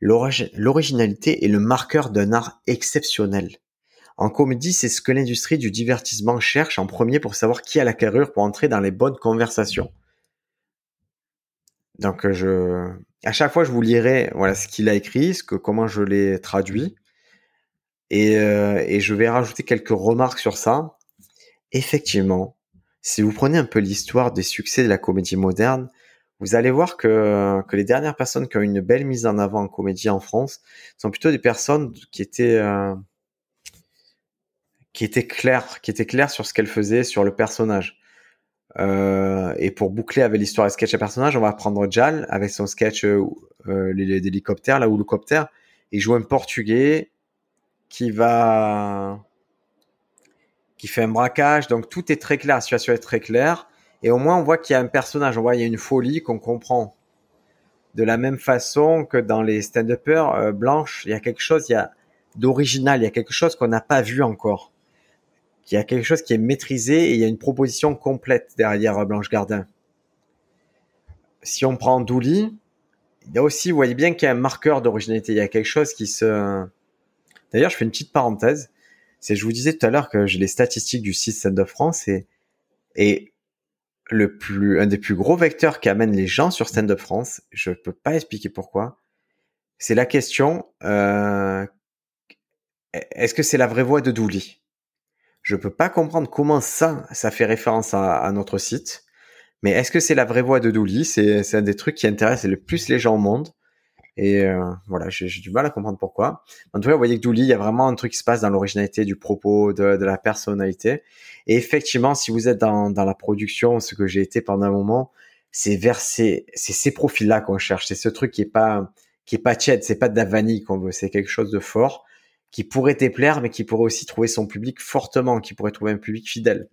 L'originalité est le marqueur d'un art exceptionnel. En comédie, c'est ce que l'industrie du divertissement cherche en premier pour savoir qui a la carrure pour entrer dans les bonnes conversations. Donc, à chaque fois, je vous lirai voilà ce qu'il a écrit, comment je l'ai traduit, et je vais rajouter quelques remarques sur ça. Effectivement, si vous prenez un peu l'histoire des succès de la comédie moderne, vous allez voir que les dernières personnes qui ont une belle mise en avant en comédie en France sont plutôt des personnes qui étaient claires sur ce qu'elles faisaient, sur le personnage. Et pour boucler avec l'histoire des sketchs à personnage, on va prendre Jal avec son sketch d'hélicoptère, là où le coptère, il joue un portugais qui fait un braquage, donc tout est très clair, la situation est très claire, et au moins on voit qu'il y a un personnage, on voit qu'il y a une folie qu'on comprend. De la même façon que dans les stand-uppers Blanche, il y a quelque chose d'original, il y a quelque chose qu'on n'a pas vu encore. Il y a quelque chose qui est maîtrisé et il y a une proposition complète derrière Blanche Gardin. Si on prend Douli, là aussi, vous voyez bien qu'il y a un marqueur d'originalité. Il y a quelque chose qui se... D'ailleurs, je fais une petite parenthèse. Je vous disais tout à l'heure que j'ai les statistiques du site Stand-up France et un des plus gros vecteurs qui amène les gens sur Stand-up France, je ne peux pas expliquer pourquoi, c'est la question est-ce que c'est la vraie voix de Douli? Je peux pas comprendre comment ça fait référence à notre site. Mais est-ce que c'est la vraie voix de Douli? C'est un des trucs qui intéresse le plus les gens au monde. Et voilà, j'ai du mal à comprendre pourquoi. En tout cas, vous voyez que Douli, il y a vraiment un truc qui se passe dans l'originalité du propos, de la personnalité. Et effectivement, si vous êtes dans la production, ce que j'ai été pendant un moment, c'est ces profils-là qu'on cherche. C'est ce truc qui est pas tiède, c'est pas de la vanille qu'on veut. C'est quelque chose de fort qui pourrait déplaire, mais qui pourrait aussi trouver son public fortement, qui pourrait trouver un public fidèle.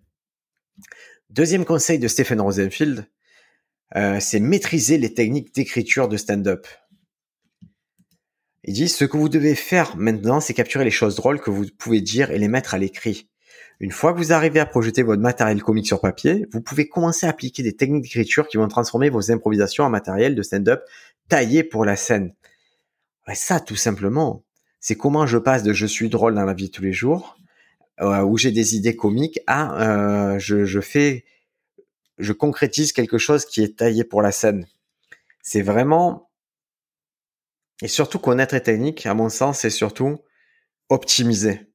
Deuxième conseil de Stephen Rosenfield, c'est maîtriser les techniques d'écriture de stand-up. Il dit « Ce que vous devez faire maintenant, c'est capturer les choses drôles que vous pouvez dire et les mettre à l'écrit. Une fois que vous arrivez à projeter votre matériel comique sur papier, vous pouvez commencer à appliquer des techniques d'écriture qui vont transformer vos improvisations en matériel de stand-up taillé pour la scène. » Ça, tout simplement, c'est comment je passe de « je suis drôle dans la vie de tous les jours » où j'ai des idées comiques à je concrétise quelque chose qui est taillé pour la scène. C'est vraiment... Et surtout, connaître les techniques, à mon sens, c'est surtout optimiser.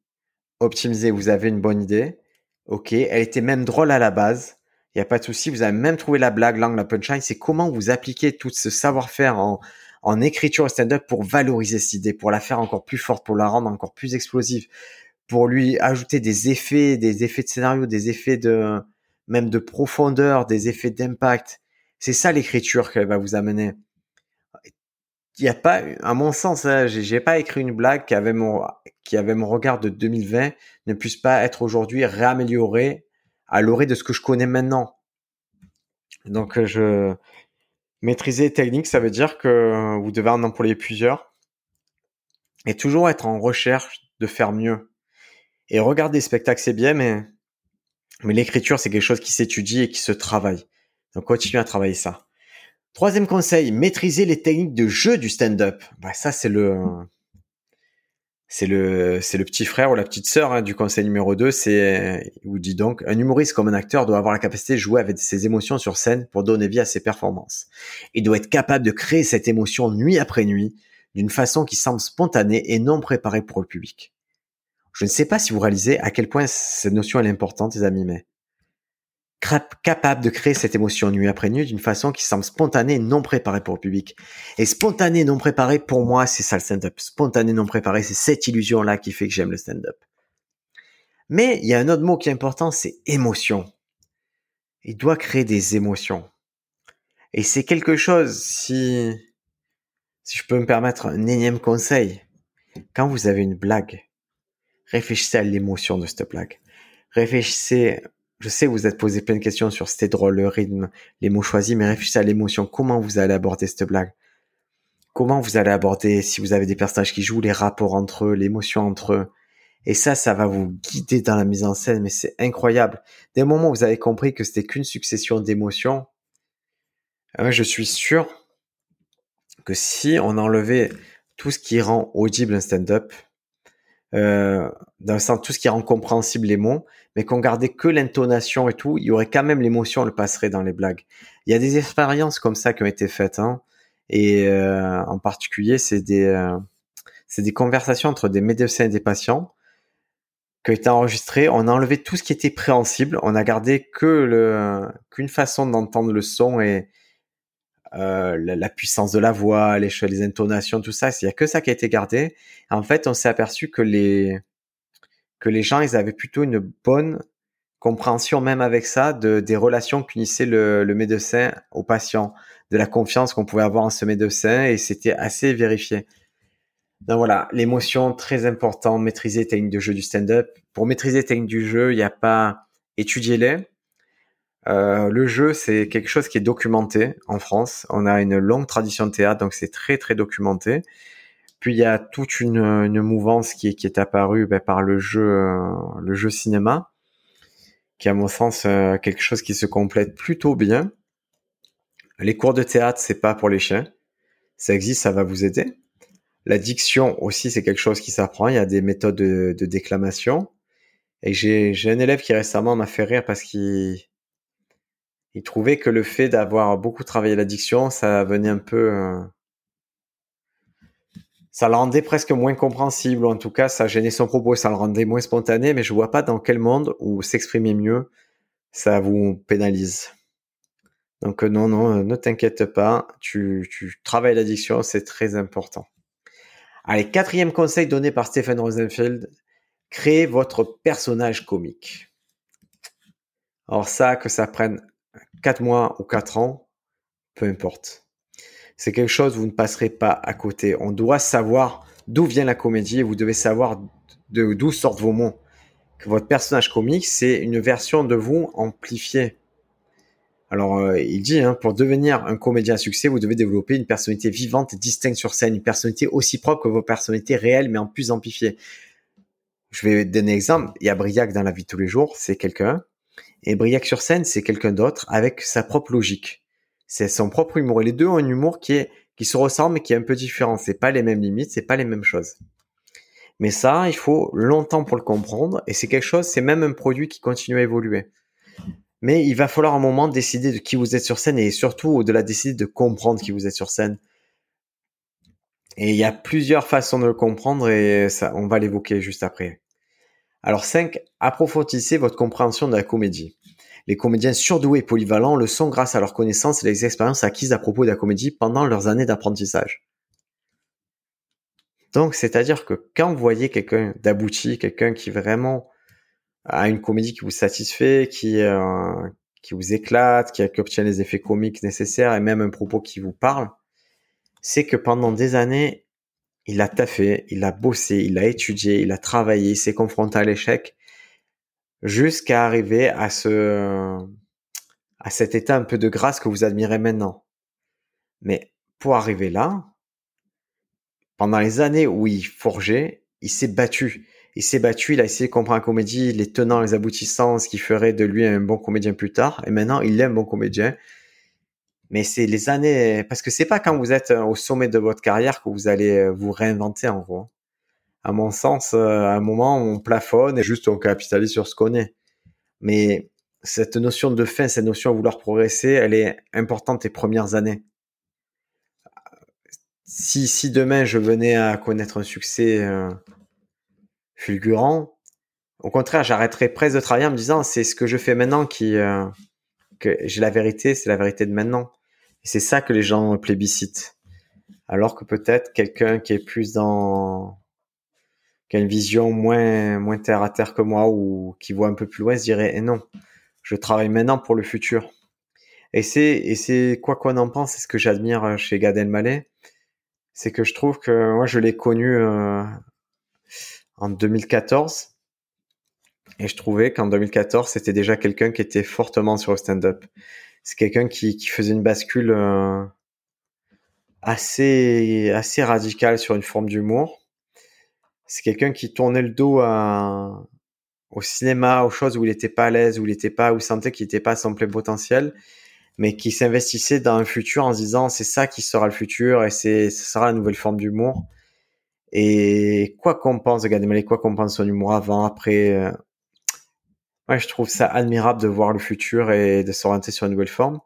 Optimiser, vous avez une bonne idée. Ok, elle était même drôle à la base. Il n'y a pas de souci, vous avez même trouvé la blague, l'angle, la punchline. C'est comment vous appliquez tout ce savoir-faire en écriture et stand-up pour valoriser cette idée, pour la faire encore plus forte, pour la rendre encore plus explosive, pour lui ajouter des effets de scénario, des effets de... même de profondeur, des effets d'impact. C'est ça l'écriture qu'elle va vous amener. Il n'y a pas, à mon sens, hein, j'ai pas écrit une blague qui avait mon regard de 2020 ne puisse pas être aujourd'hui réaméliorée à l'orée de ce que je connais maintenant. Donc, maîtriser les techniques, ça veut dire que vous devez en employer plusieurs et toujours être en recherche de faire mieux. Et regarder les spectacles, c'est bien, mais l'écriture, c'est quelque chose qui s'étudie et qui se travaille. Donc, continuez à travailler ça. Troisième conseil, maîtriser les techniques de jeu du stand-up. Bah, ça, c'est le petit frère ou la petite sœur, hein, du conseil numéro 2. C'est, ou dis donc, un humoriste comme un acteur doit avoir la capacité de jouer avec ses émotions sur scène pour donner vie à ses performances. Il doit être capable de créer cette émotion nuit après nuit d'une façon qui semble spontanée et non préparée pour le public. Je ne sais pas si vous réalisez à quel point cette notion est importante, les amis, mais capable de créer cette émotion nuit après nuit d'une façon qui semble spontanée et non préparée pour le public. Et spontanée et non préparée, pour moi, c'est ça le stand-up. Spontanée et non préparée, c'est cette illusion-là qui fait que j'aime le stand-up. Mais il y a un autre mot qui est important, c'est émotion. Il doit créer des émotions. Et c'est quelque chose, si je peux me permettre un énième conseil, quand vous avez une blague, réfléchissez à l'émotion de cette blague. Réfléchissez, je sais vous êtes posé plein de questions sur c'était drôle, le rythme, les mots choisis, mais réfléchissez à l'émotion. Comment vous allez aborder cette blague? Comment vous allez aborder, si vous avez des personnages qui jouent, les rapports entre eux, l'émotion entre eux? Et ça va vous guider dans la mise en scène, mais c'est incroyable. Dès le moment où vous avez compris que c'était qu'une succession d'émotions, je suis sûr que si on enlevait tout ce qui rend audible un stand-up, dans le sens tout ce qui rend compréhensible les mots, mais qu'on gardait que l'intonation et tout, il y aurait quand même l'émotion, on le passerait dans les blagues. Il y a des expériences comme ça qui ont été faites, hein, et en particulier c'est des conversations entre des médecins et des patients qui ont été enregistrées. On a enlevé tout ce qui était préhensible, on a gardé qu'une façon d'entendre le son et la puissance de la voix, les intonations, tout ça, il n'y a que ça qui a été gardé. En fait, on s'est aperçu que les gens, ils avaient plutôt une bonne compréhension, même avec ça, des relations qu'unissait le médecin au patient, de la confiance qu'on pouvait avoir en ce médecin, et c'était assez vérifié. Donc voilà, l'émotion, très important, maîtriser les techniques de jeu du stand-up. Pour maîtriser les techniques du jeu, il n'y a pas... Étudiez-les. Le jeu, c'est quelque chose qui est documenté en France. On a une longue tradition de théâtre, donc c'est très très documenté. Puis il y a toute une mouvance qui est apparue par le jeu cinéma, qui à mon sens quelque chose qui se complète plutôt bien. Les cours de théâtre, c'est pas pour les chiens. Ça existe, ça va vous aider. La diction aussi, c'est quelque chose qui s'apprend. Il y a des méthodes de déclamation. Et j'ai un élève qui récemment m'a fait rire parce qu'il trouvait que le fait d'avoir beaucoup travaillé la diction, ça venait un peu... ça le rendait presque moins compréhensible, ou en tout cas, ça gênait son propos, ça le rendait moins spontané, mais je vois pas dans quel monde où s'exprimer mieux, ça vous pénalise. Donc non, ne t'inquiète pas, tu travailles la diction, c'est très important. Allez, quatrième conseil donné par Stephen Rosenfield, créez votre personnage comique. Alors ça, que ça prenne 4 mois ou 4 ans, peu importe. C'est quelque chose, vous ne passerez pas à côté. On doit savoir d'où vient la comédie et vous devez savoir d'où sortent vos mots. Que votre personnage comique, c'est une version de vous amplifiée. Alors, il dit, pour devenir un comédien à succès, vous devez développer une personnalité vivante et distincte sur scène, une personnalité aussi propre que vos personnalités réelles, mais en plus amplifiée. Je vais donner un exemple. Il y a Briac dans la vie de tous les jours, c'est quelqu'un. Et Briac sur scène, c'est quelqu'un d'autre avec sa propre logique. C'est son propre humour. Et les deux ont un humour qui se ressemble, mais qui est un peu différent. C'est pas les mêmes limites, c'est pas les mêmes choses. Mais ça, il faut longtemps pour le comprendre. Et c'est quelque chose, c'est même un produit qui continue à évoluer. Mais il va falloir un moment décider de qui vous êtes sur scène et surtout, au-delà, décider de comprendre qui vous êtes sur scène. Et il y a plusieurs façons de le comprendre et ça, on va l'évoquer juste après. Alors 5, approfondissez votre compréhension de la comédie. Les comédiens surdoués et polyvalents le sont grâce à leurs connaissances et les expériences acquises à propos de la comédie pendant leurs années d'apprentissage. Donc, c'est-à-dire que quand vous voyez quelqu'un d'abouti, quelqu'un qui vraiment a une comédie qui vous satisfait, qui vous éclate, qui obtient les effets comiques nécessaires et même un propos qui vous parle, c'est que pendant des années, il a taffé, il a bossé, il a étudié, il a travaillé, il s'est confronté à l'échec jusqu'à arriver à cet état un peu de grâce que vous admirez maintenant. Mais pour arriver là, pendant les années où il forgeait, il s'est battu, il a essayé de comprendre la comédie, les tenants, les aboutissants, ce qui ferait de lui un bon comédien plus tard. Et maintenant, il est un bon comédien. Mais c'est les années, parce que c'est pas quand vous êtes au sommet de votre carrière que vous allez vous réinventer, en gros. À mon sens, à un moment, on plafonne et juste on capitalise sur ce qu'on est. Mais cette notion de fin, cette notion à vouloir progresser, elle est importante les premières années. Si demain je venais à connaître un succès fulgurant, au contraire, j'arrêterais presque de travailler en me disant c'est ce que je fais maintenant que j'ai la vérité, c'est la vérité de maintenant. Et c'est ça que les gens plébiscitent. Alors que peut-être quelqu'un qui est plus qui a une vision moins terre à terre que moi ou qui voit un peu plus loin se dirait non, je travaille maintenant pour le futur. Et c'est quoi qu'on en pense, c'est ce que j'admire chez Gad Elmaleh, c'est que je trouve que moi je l'ai connu en 2014 et je trouvais qu'en 2014 c'était déjà quelqu'un qui était fortement sur le stand-up. C'est quelqu'un qui faisait une bascule assez radicale sur une forme d'humour. C'est quelqu'un qui tournait le dos au cinéma, aux choses où il n'était pas à l'aise, où il sentait qu'il n'était pas à son plein potentiel, mais qui s'investissait dans un futur en se disant c'est ça qui sera le futur et ce sera la nouvelle forme d'humour. Et quoi qu'on pense de Gad Elmaleh, quoi qu'on pense de son humour avant, après, moi je trouve ça admirable de voir le futur et de s'orienter sur une nouvelle forme.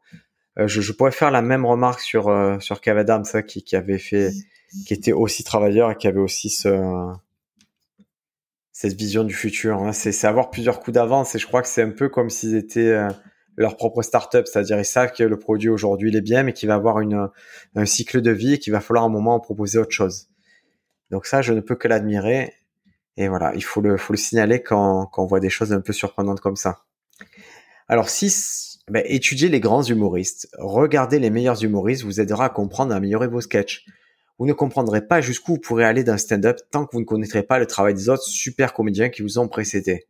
Je pourrais faire la même remarque sur Cavadam, ça qui était aussi travailleur et qui avait aussi cette vision du futur, hein. C'est avoir plusieurs coups d'avance et je crois que c'est un peu comme s'ils étaient leur propre start-up, c'est-à-dire ils savent que le produit aujourd'hui il est bien mais qu'il va avoir un cycle de vie et qu'il va falloir à un moment en proposer autre chose. Donc ça, je ne peux que l'admirer et voilà, il faut le signaler quand on voit des choses un peu surprenantes comme ça. Alors 6, étudiez les grands humoristes. Regardez les meilleurs humoristes vous aidera à comprendre et améliorer vos sketchs. Vous ne comprendrez pas jusqu'où vous pourrez aller d'un stand-up tant que vous ne connaîtrez pas le travail des autres super comédiens qui vous ont précédé.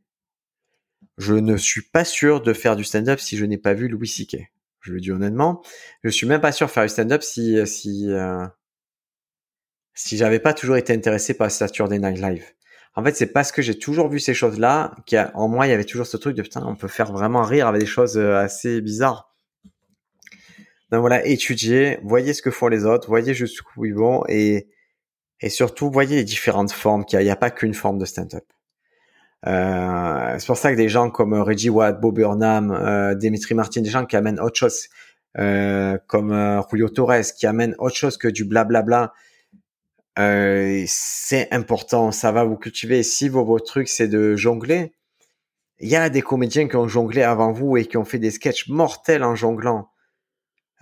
Je ne suis pas sûr de faire du stand-up si je n'ai pas vu Louis C.K. Je le dis honnêtement. Je suis même pas sûr de faire du stand-up si j'avais pas toujours été intéressé par Saturday Night Live. En fait, c'est parce que j'ai toujours vu ces choses-là qu'en moi, il y avait toujours ce truc de putain, on peut faire vraiment rire avec des choses assez bizarres. Donc voilà, étudiez, voyez ce que font les autres, voyez jusqu'où ils vont et surtout, voyez les différentes formes qu'il y a. Il n'y a pas qu'une forme de stand-up. C'est pour ça que des gens comme Reggie Watts, Bo Burnham, Dimitri Martin, des gens qui amènent autre chose, comme Julio Torres, qui amènent autre chose que du blablabla, c'est important, ça va vous cultiver. Si vos trucs, c'est de jongler, il y a des comédiens qui ont jonglé avant vous et qui ont fait des sketchs mortels en jonglant.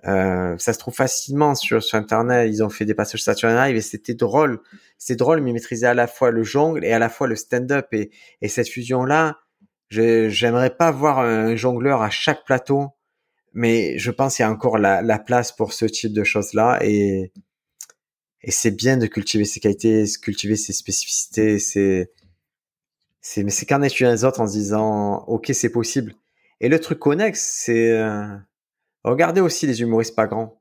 Ça se trouve facilement sur internet. Ils ont fait des passages Saturday Night Live et c'était drôle. C'est drôle, mais maîtriser à la fois le jongle et à la fois le stand-up et cette fusion-là, j'aimerais pas voir un jongleur à chaque plateau, mais je pense qu'il y a encore la place pour ce type de choses-là Et c'est bien de cultiver ses qualités, cultiver ses spécificités, mais c'est qu'en étudiant les autres en se disant « Ok, c'est possible ». Et le truc connexe, c'est regardez aussi les humoristes pas grands.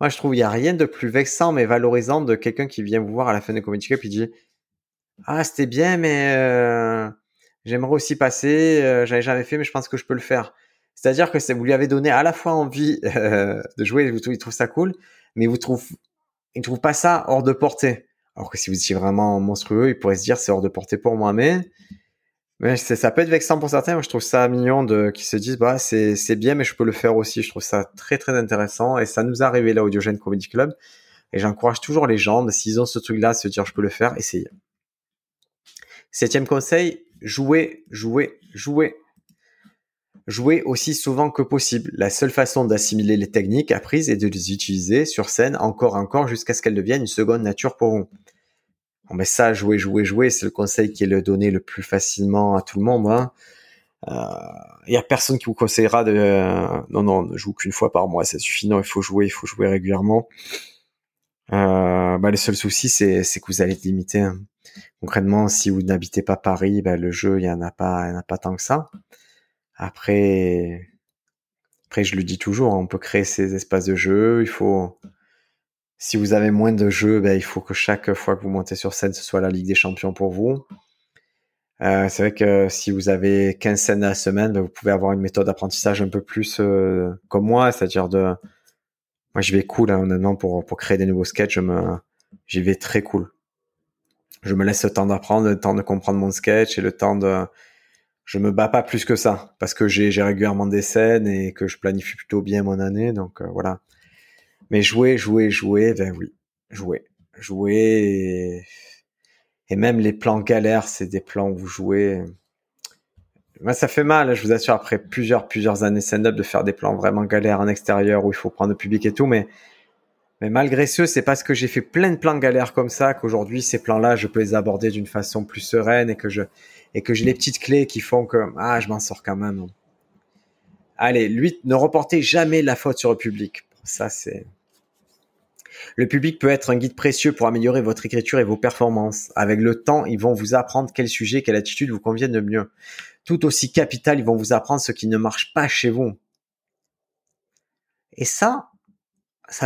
Moi, je trouve qu'il n'y a rien de plus vexant mais valorisant de quelqu'un qui vient vous voir à la fin de Comedy Club et dit « Ah, c'était bien, mais j'aimerais aussi passer, j'avais jamais fait, mais je pense que je peux le faire ». C'est-à-dire que vous lui avez donné à la fois envie de jouer, il trouve ça cool, mais il trouve pas ça hors de portée. Alors que si vous étiez vraiment monstrueux, il pourrait se dire c'est hors de portée pour moi, mais ça peut être vexant pour certains. Moi, je trouve ça mignon qu'ils se disent bah c'est bien, mais je peux le faire aussi. Je trouve ça très très intéressant et ça nous est arrivé là au Diogène Comedy Club. Et j'encourage toujours les gens, s'ils ont ce truc-là, se dire je peux le faire, essayez. 7e conseil, jouez. Jouer aussi souvent que possible. La seule façon d'assimiler les techniques apprises est de les utiliser sur scène encore jusqu'à ce qu'elles deviennent une seconde nature pour vous. Bon, mais ça, jouer, c'est le conseil qui est le donné le plus facilement à tout le monde, hein. Y a personne qui vous conseillera non, ne joue qu'une fois par mois, ça suffit. Non, il faut jouer régulièrement. Le seul souci, c'est que vous allez être limité, hein. Concrètement, si vous n'habitez pas Paris, le jeu, il y en a pas tant que ça. Après, je le dis toujours, on peut créer ces espaces de jeu. Si vous avez moins de jeux, il faut que chaque fois que vous montez sur scène, ce soit la Ligue des Champions pour vous. C'est vrai que si vous avez 15 scènes à la semaine, vous pouvez avoir une méthode d'apprentissage un peu plus comme moi, c'est-à-dire moi, j'y vais cool, hein, honnêtement, pour créer des nouveaux sketchs, j'y vais très cool. Je me laisse le temps d'apprendre, le temps de comprendre mon sketch et le temps de... Je me bats pas plus que ça parce que j'ai régulièrement des scènes et que je planifie plutôt bien mon année, donc voilà. Mais jouer, jouer et même les plans galères, c'est des plans où vous jouez. Moi, ça fait mal, je vous assure, après plusieurs années stand-up de faire des plans vraiment galères en extérieur où il faut prendre le public et tout, mais malgré ce, c'est parce que j'ai fait plein de plans galères comme ça qu'aujourd'hui ces plans-là, je peux les aborder d'une façon plus sereine et que j'ai les petites clés qui font que je m'en sors quand même. Allez, 8, ne reportez jamais la faute sur le public. Ça, c'est... Le public peut être un guide précieux pour améliorer votre écriture et vos performances. Avec le temps, ils vont vous apprendre quel sujet, quelle attitude vous conviennent le mieux. Tout aussi capital, ils vont vous apprendre ce qui ne marche pas chez vous. Et ça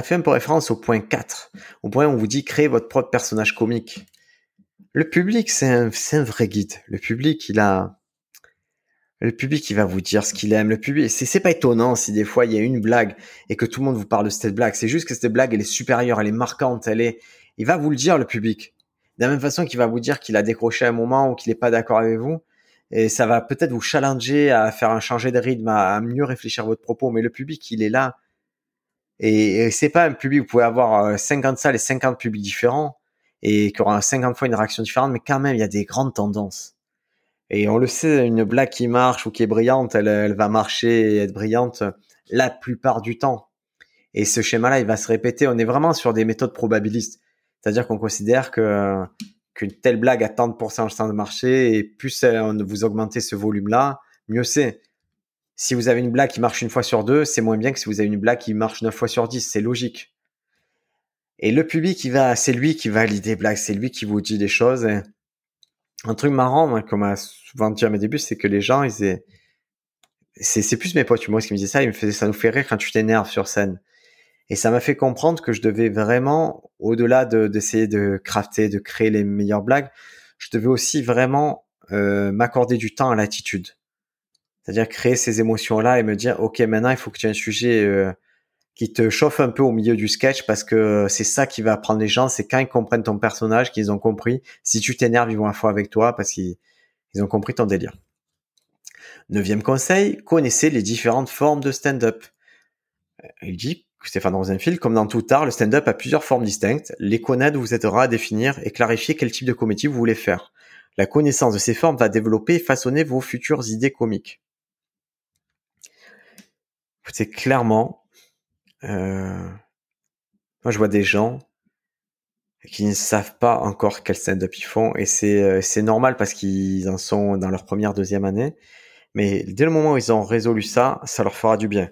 fait un peu référence au point 4. Au point où on vous dit créer votre propre personnage comique. Le public, c'est un vrai guide. Le public, il va vous dire ce qu'il aime. Le public, c'est pas étonnant si des fois il y a une blague et que tout le monde vous parle de cette blague. C'est juste que cette blague, elle est supérieure, elle est marquante, il va vous le dire, le public. De la même façon qu'il va vous dire qu'il a décroché un moment ou qu'il est pas d'accord avec vous. Et ça va peut-être vous challenger à faire un changer de rythme, à mieux réfléchir à votre propos. Mais le public, il est là. Et c'est pas un public, vous pouvez avoir 50 salles et 50 publics différents. Et qu'il y aura 50 fois une réaction différente, mais quand même, il y a des grandes tendances. Et on le sait, une blague qui marche ou qui est brillante, elle va marcher et être brillante la plupart du temps. Et ce schéma-là, il va se répéter. On est vraiment sur des méthodes probabilistes. C'est-à-dire qu'on considère qu'une telle blague a tant de pourcentage de marché, et plus vous augmentez ce volume-là, mieux c'est. Si vous avez une blague qui marche 1 fois sur 2, c'est moins bien que si vous avez une blague qui marche 9 fois sur 10. C'est logique. Et le public, c'est lui qui valide des blagues, c'est lui qui vous dit des choses. Et un truc marrant, moi, qu'on m'a souvent dit à mes débuts, c'est que les gens, c'est plus mes potes humoristes qui me disaient ça, ça nous fait rire quand tu t'énerves sur scène. Et ça m'a fait comprendre que je devais vraiment, au-delà d'essayer de crafter, de créer les meilleures blagues, je devais aussi vraiment m'accorder du temps à l'attitude. C'est-à-dire créer ces émotions-là et me dire, ok, maintenant, il faut que tu aies un sujet... qui te chauffe un peu au milieu du sketch, parce que c'est ça qui va prendre les gens, c'est quand ils comprennent ton personnage, qu'ils ont compris. Si tu t'énerves, ils vont à fond avec toi parce qu'ils ont compris ton délire. 9e conseil, connaissez les différentes formes de stand-up. Il dit, Stephen Rosenfield, comme dans tout art, le stand-up a plusieurs formes distinctes. Les connaître vous aidera à définir et clarifier quel type de comédie vous voulez faire. La connaissance de ces formes va développer et façonner vos futures idées comiques. C'est clairement... moi, je vois des gens qui ne savent pas encore quel stand-up ils font, et c'est normal parce qu'ils en sont dans leur 1er, 2e année. Mais dès le moment où ils ont résolu ça, ça leur fera du bien.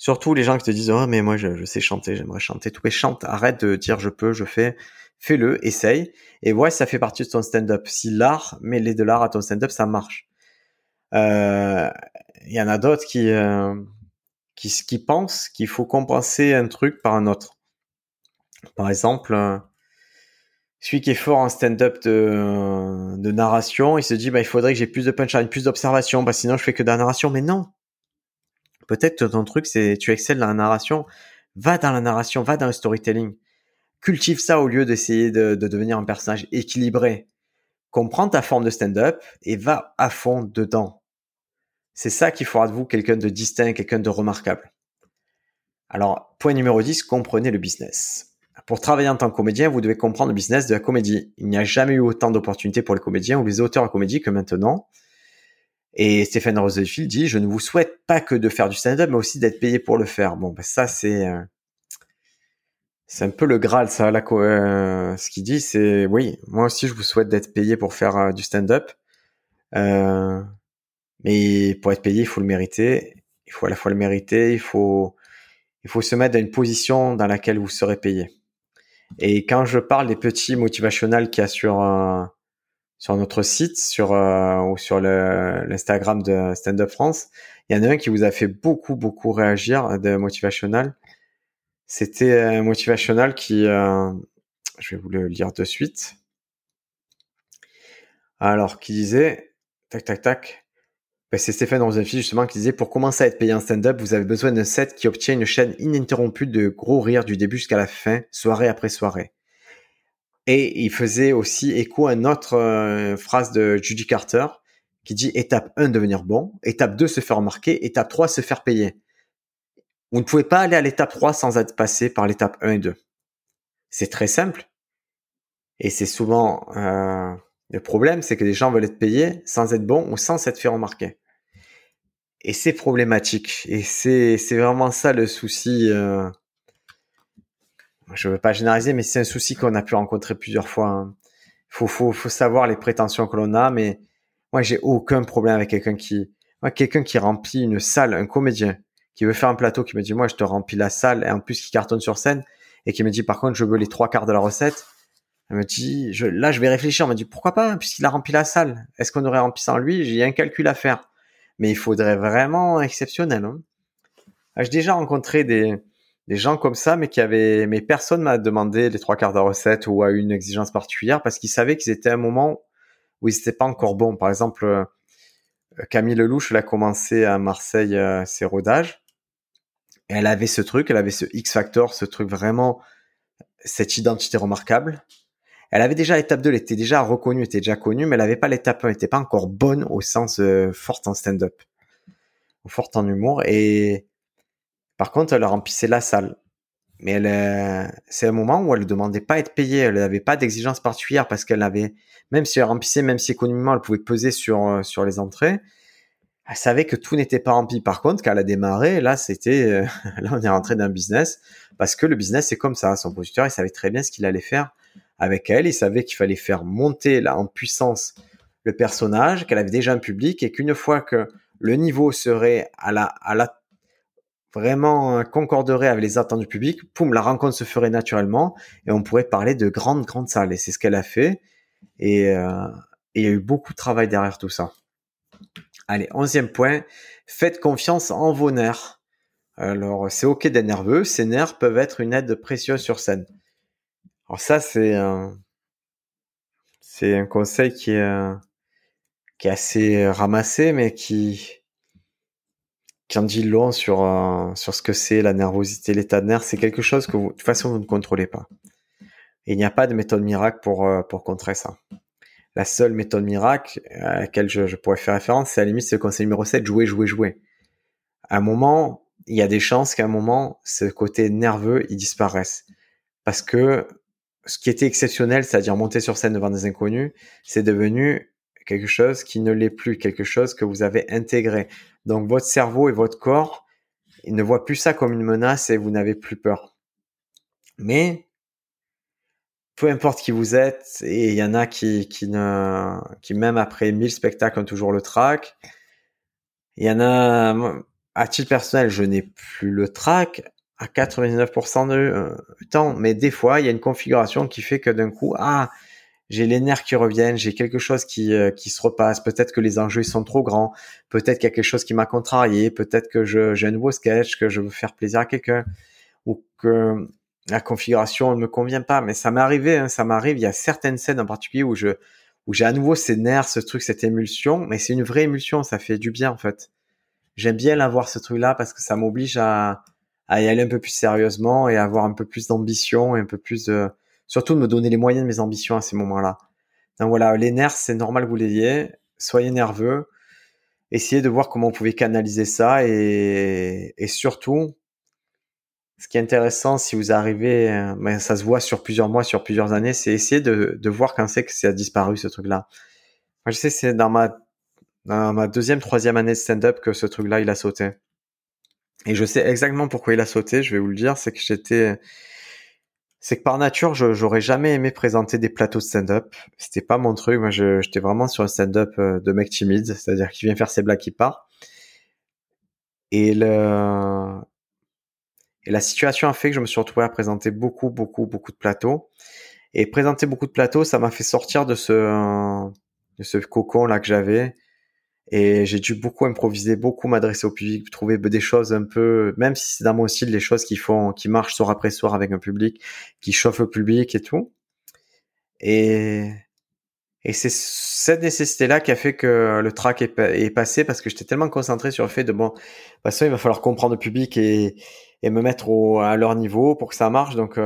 Surtout les gens qui te disent « Ah, mais moi, je sais chanter, j'aimerais chanter. » Tout est chante. Arrête de dire « Je peux, je fais. » Fais-le, essaye. Et ouais, ça fait partie de ton stand-up. Si l'art, mêler de l'art à ton stand-up, ça marche. Il y en a d'autres qui pensent qu'il faut compenser un truc par un autre. Par exemple, celui qui est fort en stand-up de narration, il se dit il faudrait que j'ai plus de punchline, plus d'observation, sinon je fais que de la narration. Mais non. Peut-être que ton truc, c'est tu excelles dans la narration. Va dans la narration, va dans le storytelling. Cultive ça au lieu d'essayer de devenir un personnage équilibré. Comprends ta forme de stand-up et va à fond dedans. C'est ça qui fera de vous quelqu'un de distinct, quelqu'un de remarquable. Alors, point numéro 10, comprenez le business. Pour travailler en tant que comédien, vous devez comprendre le business de la comédie. Il n'y a jamais eu autant d'opportunités pour les comédiens ou les auteurs de comédie que maintenant. Et Stephen Rosenfield dit « Je ne vous souhaite pas que de faire du stand-up, mais aussi d'être payé pour le faire. » Ça, c'est un peu le Graal, ça. Ce qu'il dit, c'est « Oui, moi aussi, je vous souhaite d'être payé pour faire du stand-up. » Mais pour être payé, il faut le mériter. Il faut à la fois le mériter, il faut se mettre dans une position dans laquelle vous serez payé. Et quand je parle des petits motivationnels qu'il y a sur notre site, ou sur l'Instagram de Stand-up France, il y en a un qui vous a fait beaucoup réagir de motivationnel. C'était un motivationnel qui, je vais vous le lire de suite. Alors, qui disait, c'est Stephen Rosenfield justement qui disait « Pour commencer à être payé en stand-up, vous avez besoin d'un set qui obtient une chaîne ininterrompue de gros rires du début jusqu'à la fin, soirée après soirée. » Et il faisait aussi écho à une autre phrase de Judy Carter qui dit « Étape 1, devenir bon. Étape 2, se faire remarquer. Étape 3, se faire payer. » Vous ne pouvez pas aller à l'étape 3 sans être passé par l'étape 1 et 2. C'est très simple. Et c'est souvent... Le problème, c'est que les gens veulent être payés sans être bons ou sans s'être fait remarquer. Et c'est problématique. Et c'est vraiment ça le souci. Je ne veux pas généraliser, mais c'est un souci qu'on a pu rencontrer plusieurs fois. Faut savoir les prétentions que l'on a, mais moi, j'ai aucun problème avec quelqu'un qui remplit une salle, un comédien, qui veut faire un plateau, qui me dit « Moi, je te remplis la salle » et en plus, qui cartonne sur scène et qui me dit « Par contre, je veux les 3/4 de la recette ». Elle me dit, je vais réfléchir. Elle me dit, pourquoi pas, puisqu'il a rempli la salle. Est-ce qu'on aurait rempli sans lui? J'ai un calcul à faire. Mais il faudrait vraiment exceptionnel. J'ai déjà rencontré des gens comme ça, mais personne m'a demandé les 3/4 de la recette ou a eu une exigence particulière parce qu'ils savaient qu'ils étaient à un moment où ils n'étaient pas encore bons. Par exemple, Camille Lelouch, elle a commencé à Marseille ses rodages. Et elle avait ce truc, elle avait ce X-Factor, ce truc vraiment, cette identité remarquable. Elle avait déjà l'étape 2, elle était déjà reconnue, elle était déjà connue, mais elle n'avait pas l'étape 1, elle n'était pas encore bonne au sens forte en stand-up, forte en humour. Et par contre, elle remplissait la salle. Mais c'est un moment où elle ne demandait pas à être payée, elle n'avait pas d'exigence particulière parce qu'elle avait, même si elle remplissait, même si économiquement elle pouvait peser sur les entrées, elle savait que tout n'était pas rempli. Par contre, quand elle a démarré, là on est rentré dans un business parce que le business c'est comme ça. Son producteur, il savait très bien ce qu'il allait faire. Avec elle, il savait qu'il fallait faire monter en puissance le personnage, qu'elle avait déjà un public et qu'une fois que le niveau serait vraiment concorderait avec les attentes du public, la rencontre se ferait naturellement et on pourrait parler de grandes salles. Et c'est ce qu'elle a fait et il y a eu beaucoup de travail derrière tout ça. Allez, 11e point, faites confiance en vos nerfs. Alors, c'est ok d'être nerveux, ces nerfs peuvent être une aide précieuse sur scène. Alors ça, c'est un conseil qui est assez ramassé, mais qui en dit long sur ce que c'est la nervosité, l'état de nerfs. C'est quelque chose que de toute façon, vous ne contrôlez pas. Et il n'y a pas de méthode miracle pour contrer ça. La seule méthode miracle à laquelle je pourrais faire référence, c'est à la limite c'est le conseil numéro 7, jouer. À un moment, il y a des chances qu'à un moment, ce côté nerveux, il disparaisse. Parce que ce qui était exceptionnel, c'est-à-dire monter sur scène devant des inconnus, c'est devenu quelque chose qui ne l'est plus, quelque chose que vous avez intégré. Donc, votre cerveau et votre corps, ils ne voient plus ça comme une menace et vous n'avez plus peur. Mais, peu importe qui vous êtes, et il y en a qui même après 1000 spectacles ont toujours le trac, il y en a, à titre personnel, je n'ai plus le trac à 99% du temps, mais des fois, il y a une configuration qui fait que d'un coup, ah, j'ai les nerfs qui reviennent, j'ai quelque chose qui se repasse, peut-être que les enjeux sont trop grands, peut-être qu'il y a quelque chose qui m'a contrarié, peut-être que j'ai un nouveau sketch, que je veux faire plaisir à quelqu'un, ou que la configuration ne me convient pas. Mais ça m'est arrivé, hein, ça m'arrive, il y a certaines scènes en particulier où j'ai à nouveau ces nerfs, ce truc, cette émulsion, mais c'est une vraie émulsion, ça fait du bien en fait. J'aime bien l'avoir ce truc-là parce que ça m'oblige à y aller un peu plus sérieusement et à avoir un peu plus d'ambition et un peu plus de... Surtout de me donner les moyens de mes ambitions à ces moments-là. Donc voilà, les nerfs, c'est normal que vous l'ayez. Soyez nerveux. Essayez de voir comment vous pouvez canaliser ça et surtout, ce qui est intéressant, si vous arrivez, ben ça se voit sur plusieurs mois, sur plusieurs années, c'est essayer de voir quand c'est que ça a disparu, ce truc-là. Moi, je sais que c'est dans ma deuxième, troisième année de stand-up que ce truc-là, il a sauté. Et je sais exactement pourquoi il a sauté, je vais vous le dire, c'est que par nature, j'aurais jamais aimé présenter des plateaux de stand-up. C'était pas mon truc. Moi, j'étais vraiment sur un stand-up de mec timide, c'est-à-dire qui vient faire ses blagues, qui part. Et la situation a fait que je me suis retrouvé à présenter beaucoup, beaucoup, beaucoup de plateaux. Et présenter beaucoup de plateaux, ça m'a fait sortir de ce cocon-là que j'avais. Et j'ai dû beaucoup improviser, beaucoup m'adresser au public, trouver des choses un peu, même si c'est dans mon style, les choses qui marchent soir après soir avec un public, qui chauffent le public et tout. Et c'est cette nécessité-là qui a fait que le track est passé parce que j'étais tellement concentré sur le fait de bon, de toute façon, il va falloir comprendre le public et me mettre à leur niveau pour que ça marche. Donc,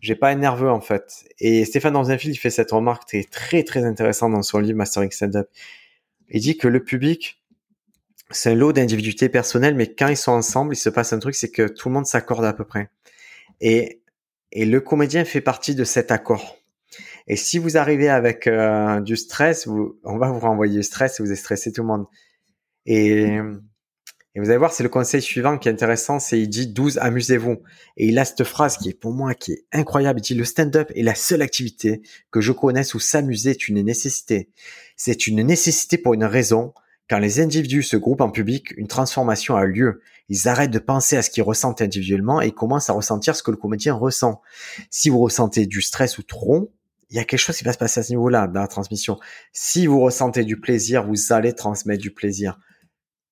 j'ai pas été nerveux, en fait. Et Stephen Rosenfield, il fait cette remarque qui est très, très intéressante dans son livre Mastering Stand Up. Il dit que le public, c'est un lot d'individualité personnelle, mais quand ils sont ensemble, il se passe un truc, c'est que tout le monde s'accorde à peu près. Et le comédien fait partie de cet accord. Et si vous arrivez avec du stress, on va vous renvoyer du stress et vous stressez tout le monde. Et vous allez voir, c'est le conseil suivant qui est intéressant, c'est il dit 12, amusez-vous. Et il a cette phrase qui est pour moi, qui est incroyable. Il dit, le stand-up est la seule activité que je connaisse où s'amuser est une nécessité. C'est une nécessité pour une raison. Quand les individus se groupent en public, une transformation a lieu. Ils arrêtent de penser à ce qu'ils ressentent individuellement et commencent à ressentir ce que le comédien ressent. Si vous ressentez du stress ou trop, il y a quelque chose qui va se passer à ce niveau-là, dans la transmission. Si vous ressentez du plaisir, vous allez transmettre du plaisir.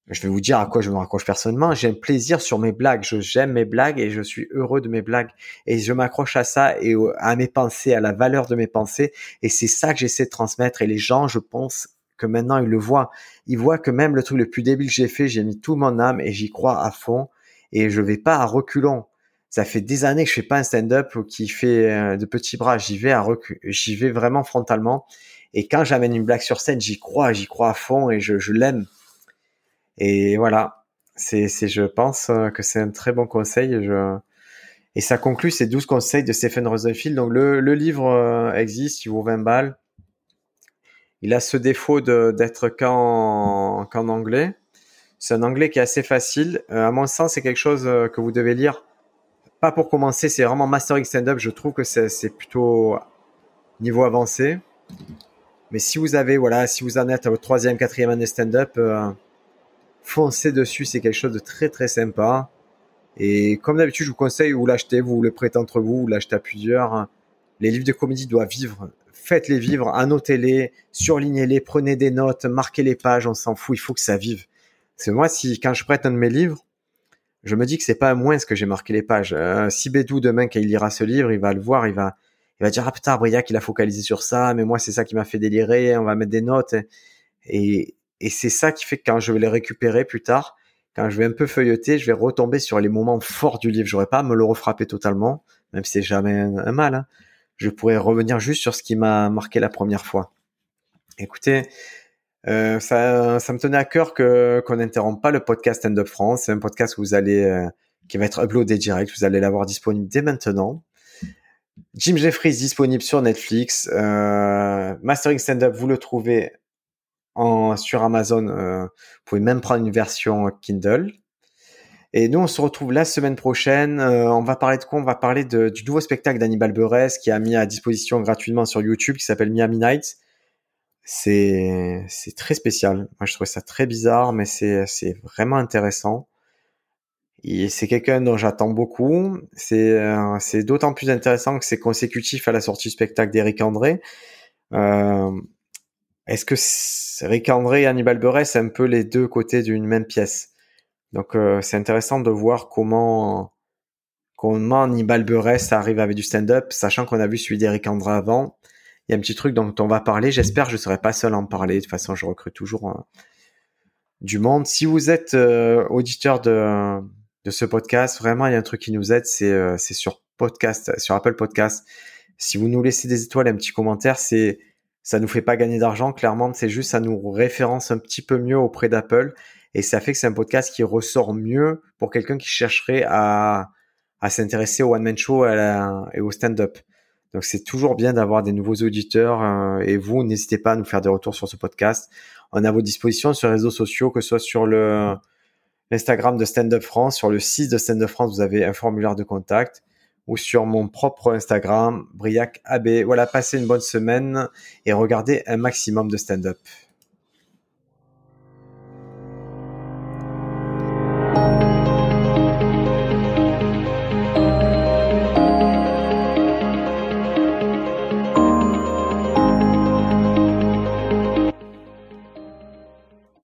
Je vais vous dire à quoi je me raccroche personnellement. J'ai un plaisir sur mes blagues. J'aime mes blagues et je suis heureux de mes blagues. Et je m'accroche à ça et à mes pensées, à la valeur de mes pensées. Et c'est ça que j'essaie de transmettre. Et les gens, je pense que maintenant, ils le voient. Ils voient que même le truc le plus débile que j'ai fait, j'ai mis tout mon âme et j'y crois à fond. Et je vais pas à reculons. Ça fait des années que je fais pas un stand-up qui fait de petits bras. J'y vais vraiment frontalement. Et quand j'amène une blague sur scène, j'y crois à fond et je l'aime. Et voilà, je pense que c'est un très bon conseil. Et ça conclut ces 12 conseils de Stephen Rosenfield. Donc, le livre existe, il vaut 20 balles. Il a ce défaut d'être qu'en anglais. C'est un anglais qui est assez facile. À mon sens, c'est quelque chose que vous devez lire. Pas pour commencer, c'est vraiment Mastering Stand-up. Je trouve que c'est plutôt niveau avancé. Mais si vous en êtes à votre 3e, 4e année stand-up... foncez dessus, c'est quelque chose de très très sympa. Et comme d'habitude, je vous conseille, vous l'achetez, vous le prêtez entre vous l'achetez à plusieurs. Les livres de comédie doivent vivre. Faites-les vivre, annotez-les, surlignez-les, prenez des notes, marquez les pages, on s'en fout, il faut que ça vive. C'est moi, quand je prête un de mes livres, je me dis que c'est pas moins ce que j'ai marqué les pages. Si Bédou, demain, quand il lira ce livre, il va le voir, il va dire, ah putain, Briac, il a focalisé sur ça, mais moi, c'est ça qui m'a fait délirer, on va mettre des notes. Et c'est ça qui fait que quand je vais les récupérer plus tard, quand je vais un peu feuilleter, je vais retomber sur les moments forts du livre. J'aurais pas à me le refrapper totalement, même si c'est jamais un mal. Hein. Je pourrais revenir juste sur ce qui m'a marqué la première fois. Écoutez, ça me tenait à cœur qu'on n'interrompe pas le podcast Stand-up France. C'est un podcast que qui va être uploadé direct. Vous allez l'avoir disponible dès maintenant. Jim Jefferies disponible sur Netflix. Mastering Stand-up, vous le trouvez sur Amazon, vous pouvez même prendre une version Kindle. Et nous, on se retrouve la semaine prochaine. On va parler de quoi ? On va parler du nouveau spectacle d'Hannibal Buress qui a mis à disposition gratuitement sur YouTube, qui s'appelle Miami Nights. C'est très spécial. Moi, je trouvais ça très bizarre, mais c'est vraiment intéressant. Et c'est quelqu'un dont j'attends beaucoup. C'est d'autant plus intéressant que c'est consécutif à la sortie du spectacle d'Éric André. Est-ce que Éric André et Hannibal Buress, c'est un peu les deux côtés d'une même pièce? Donc, c'est intéressant de voir comment Hannibal Buress arrive avec du stand-up, sachant qu'on a vu celui d'Éric André avant. Il y a un petit truc dont on va parler. J'espère que je ne serai pas seul à en parler. De toute façon, je recrute toujours du monde. Si vous êtes auditeur de ce podcast, vraiment, il y a un truc qui nous aide, c'est sur podcast, sur Apple Podcast. Si vous nous laissez des étoiles et un petit commentaire, ça nous fait pas gagner d'argent, clairement, c'est juste, ça nous référence un petit peu mieux auprès d'Apple et ça fait que c'est un podcast qui ressort mieux pour quelqu'un qui chercherait à s'intéresser au one-man show et au stand-up. Donc, c'est toujours bien d'avoir des nouveaux auditeurs et vous, n'hésitez pas à nous faire des retours sur ce podcast. On a à vos dispositions sur les réseaux sociaux, que ce soit sur l'Instagram de Stand-up France, sur le site de Stand-up France, vous avez un formulaire de contact ou sur mon propre Instagram, Briac AB. Voilà, passez une bonne semaine et regardez un maximum de stand-up.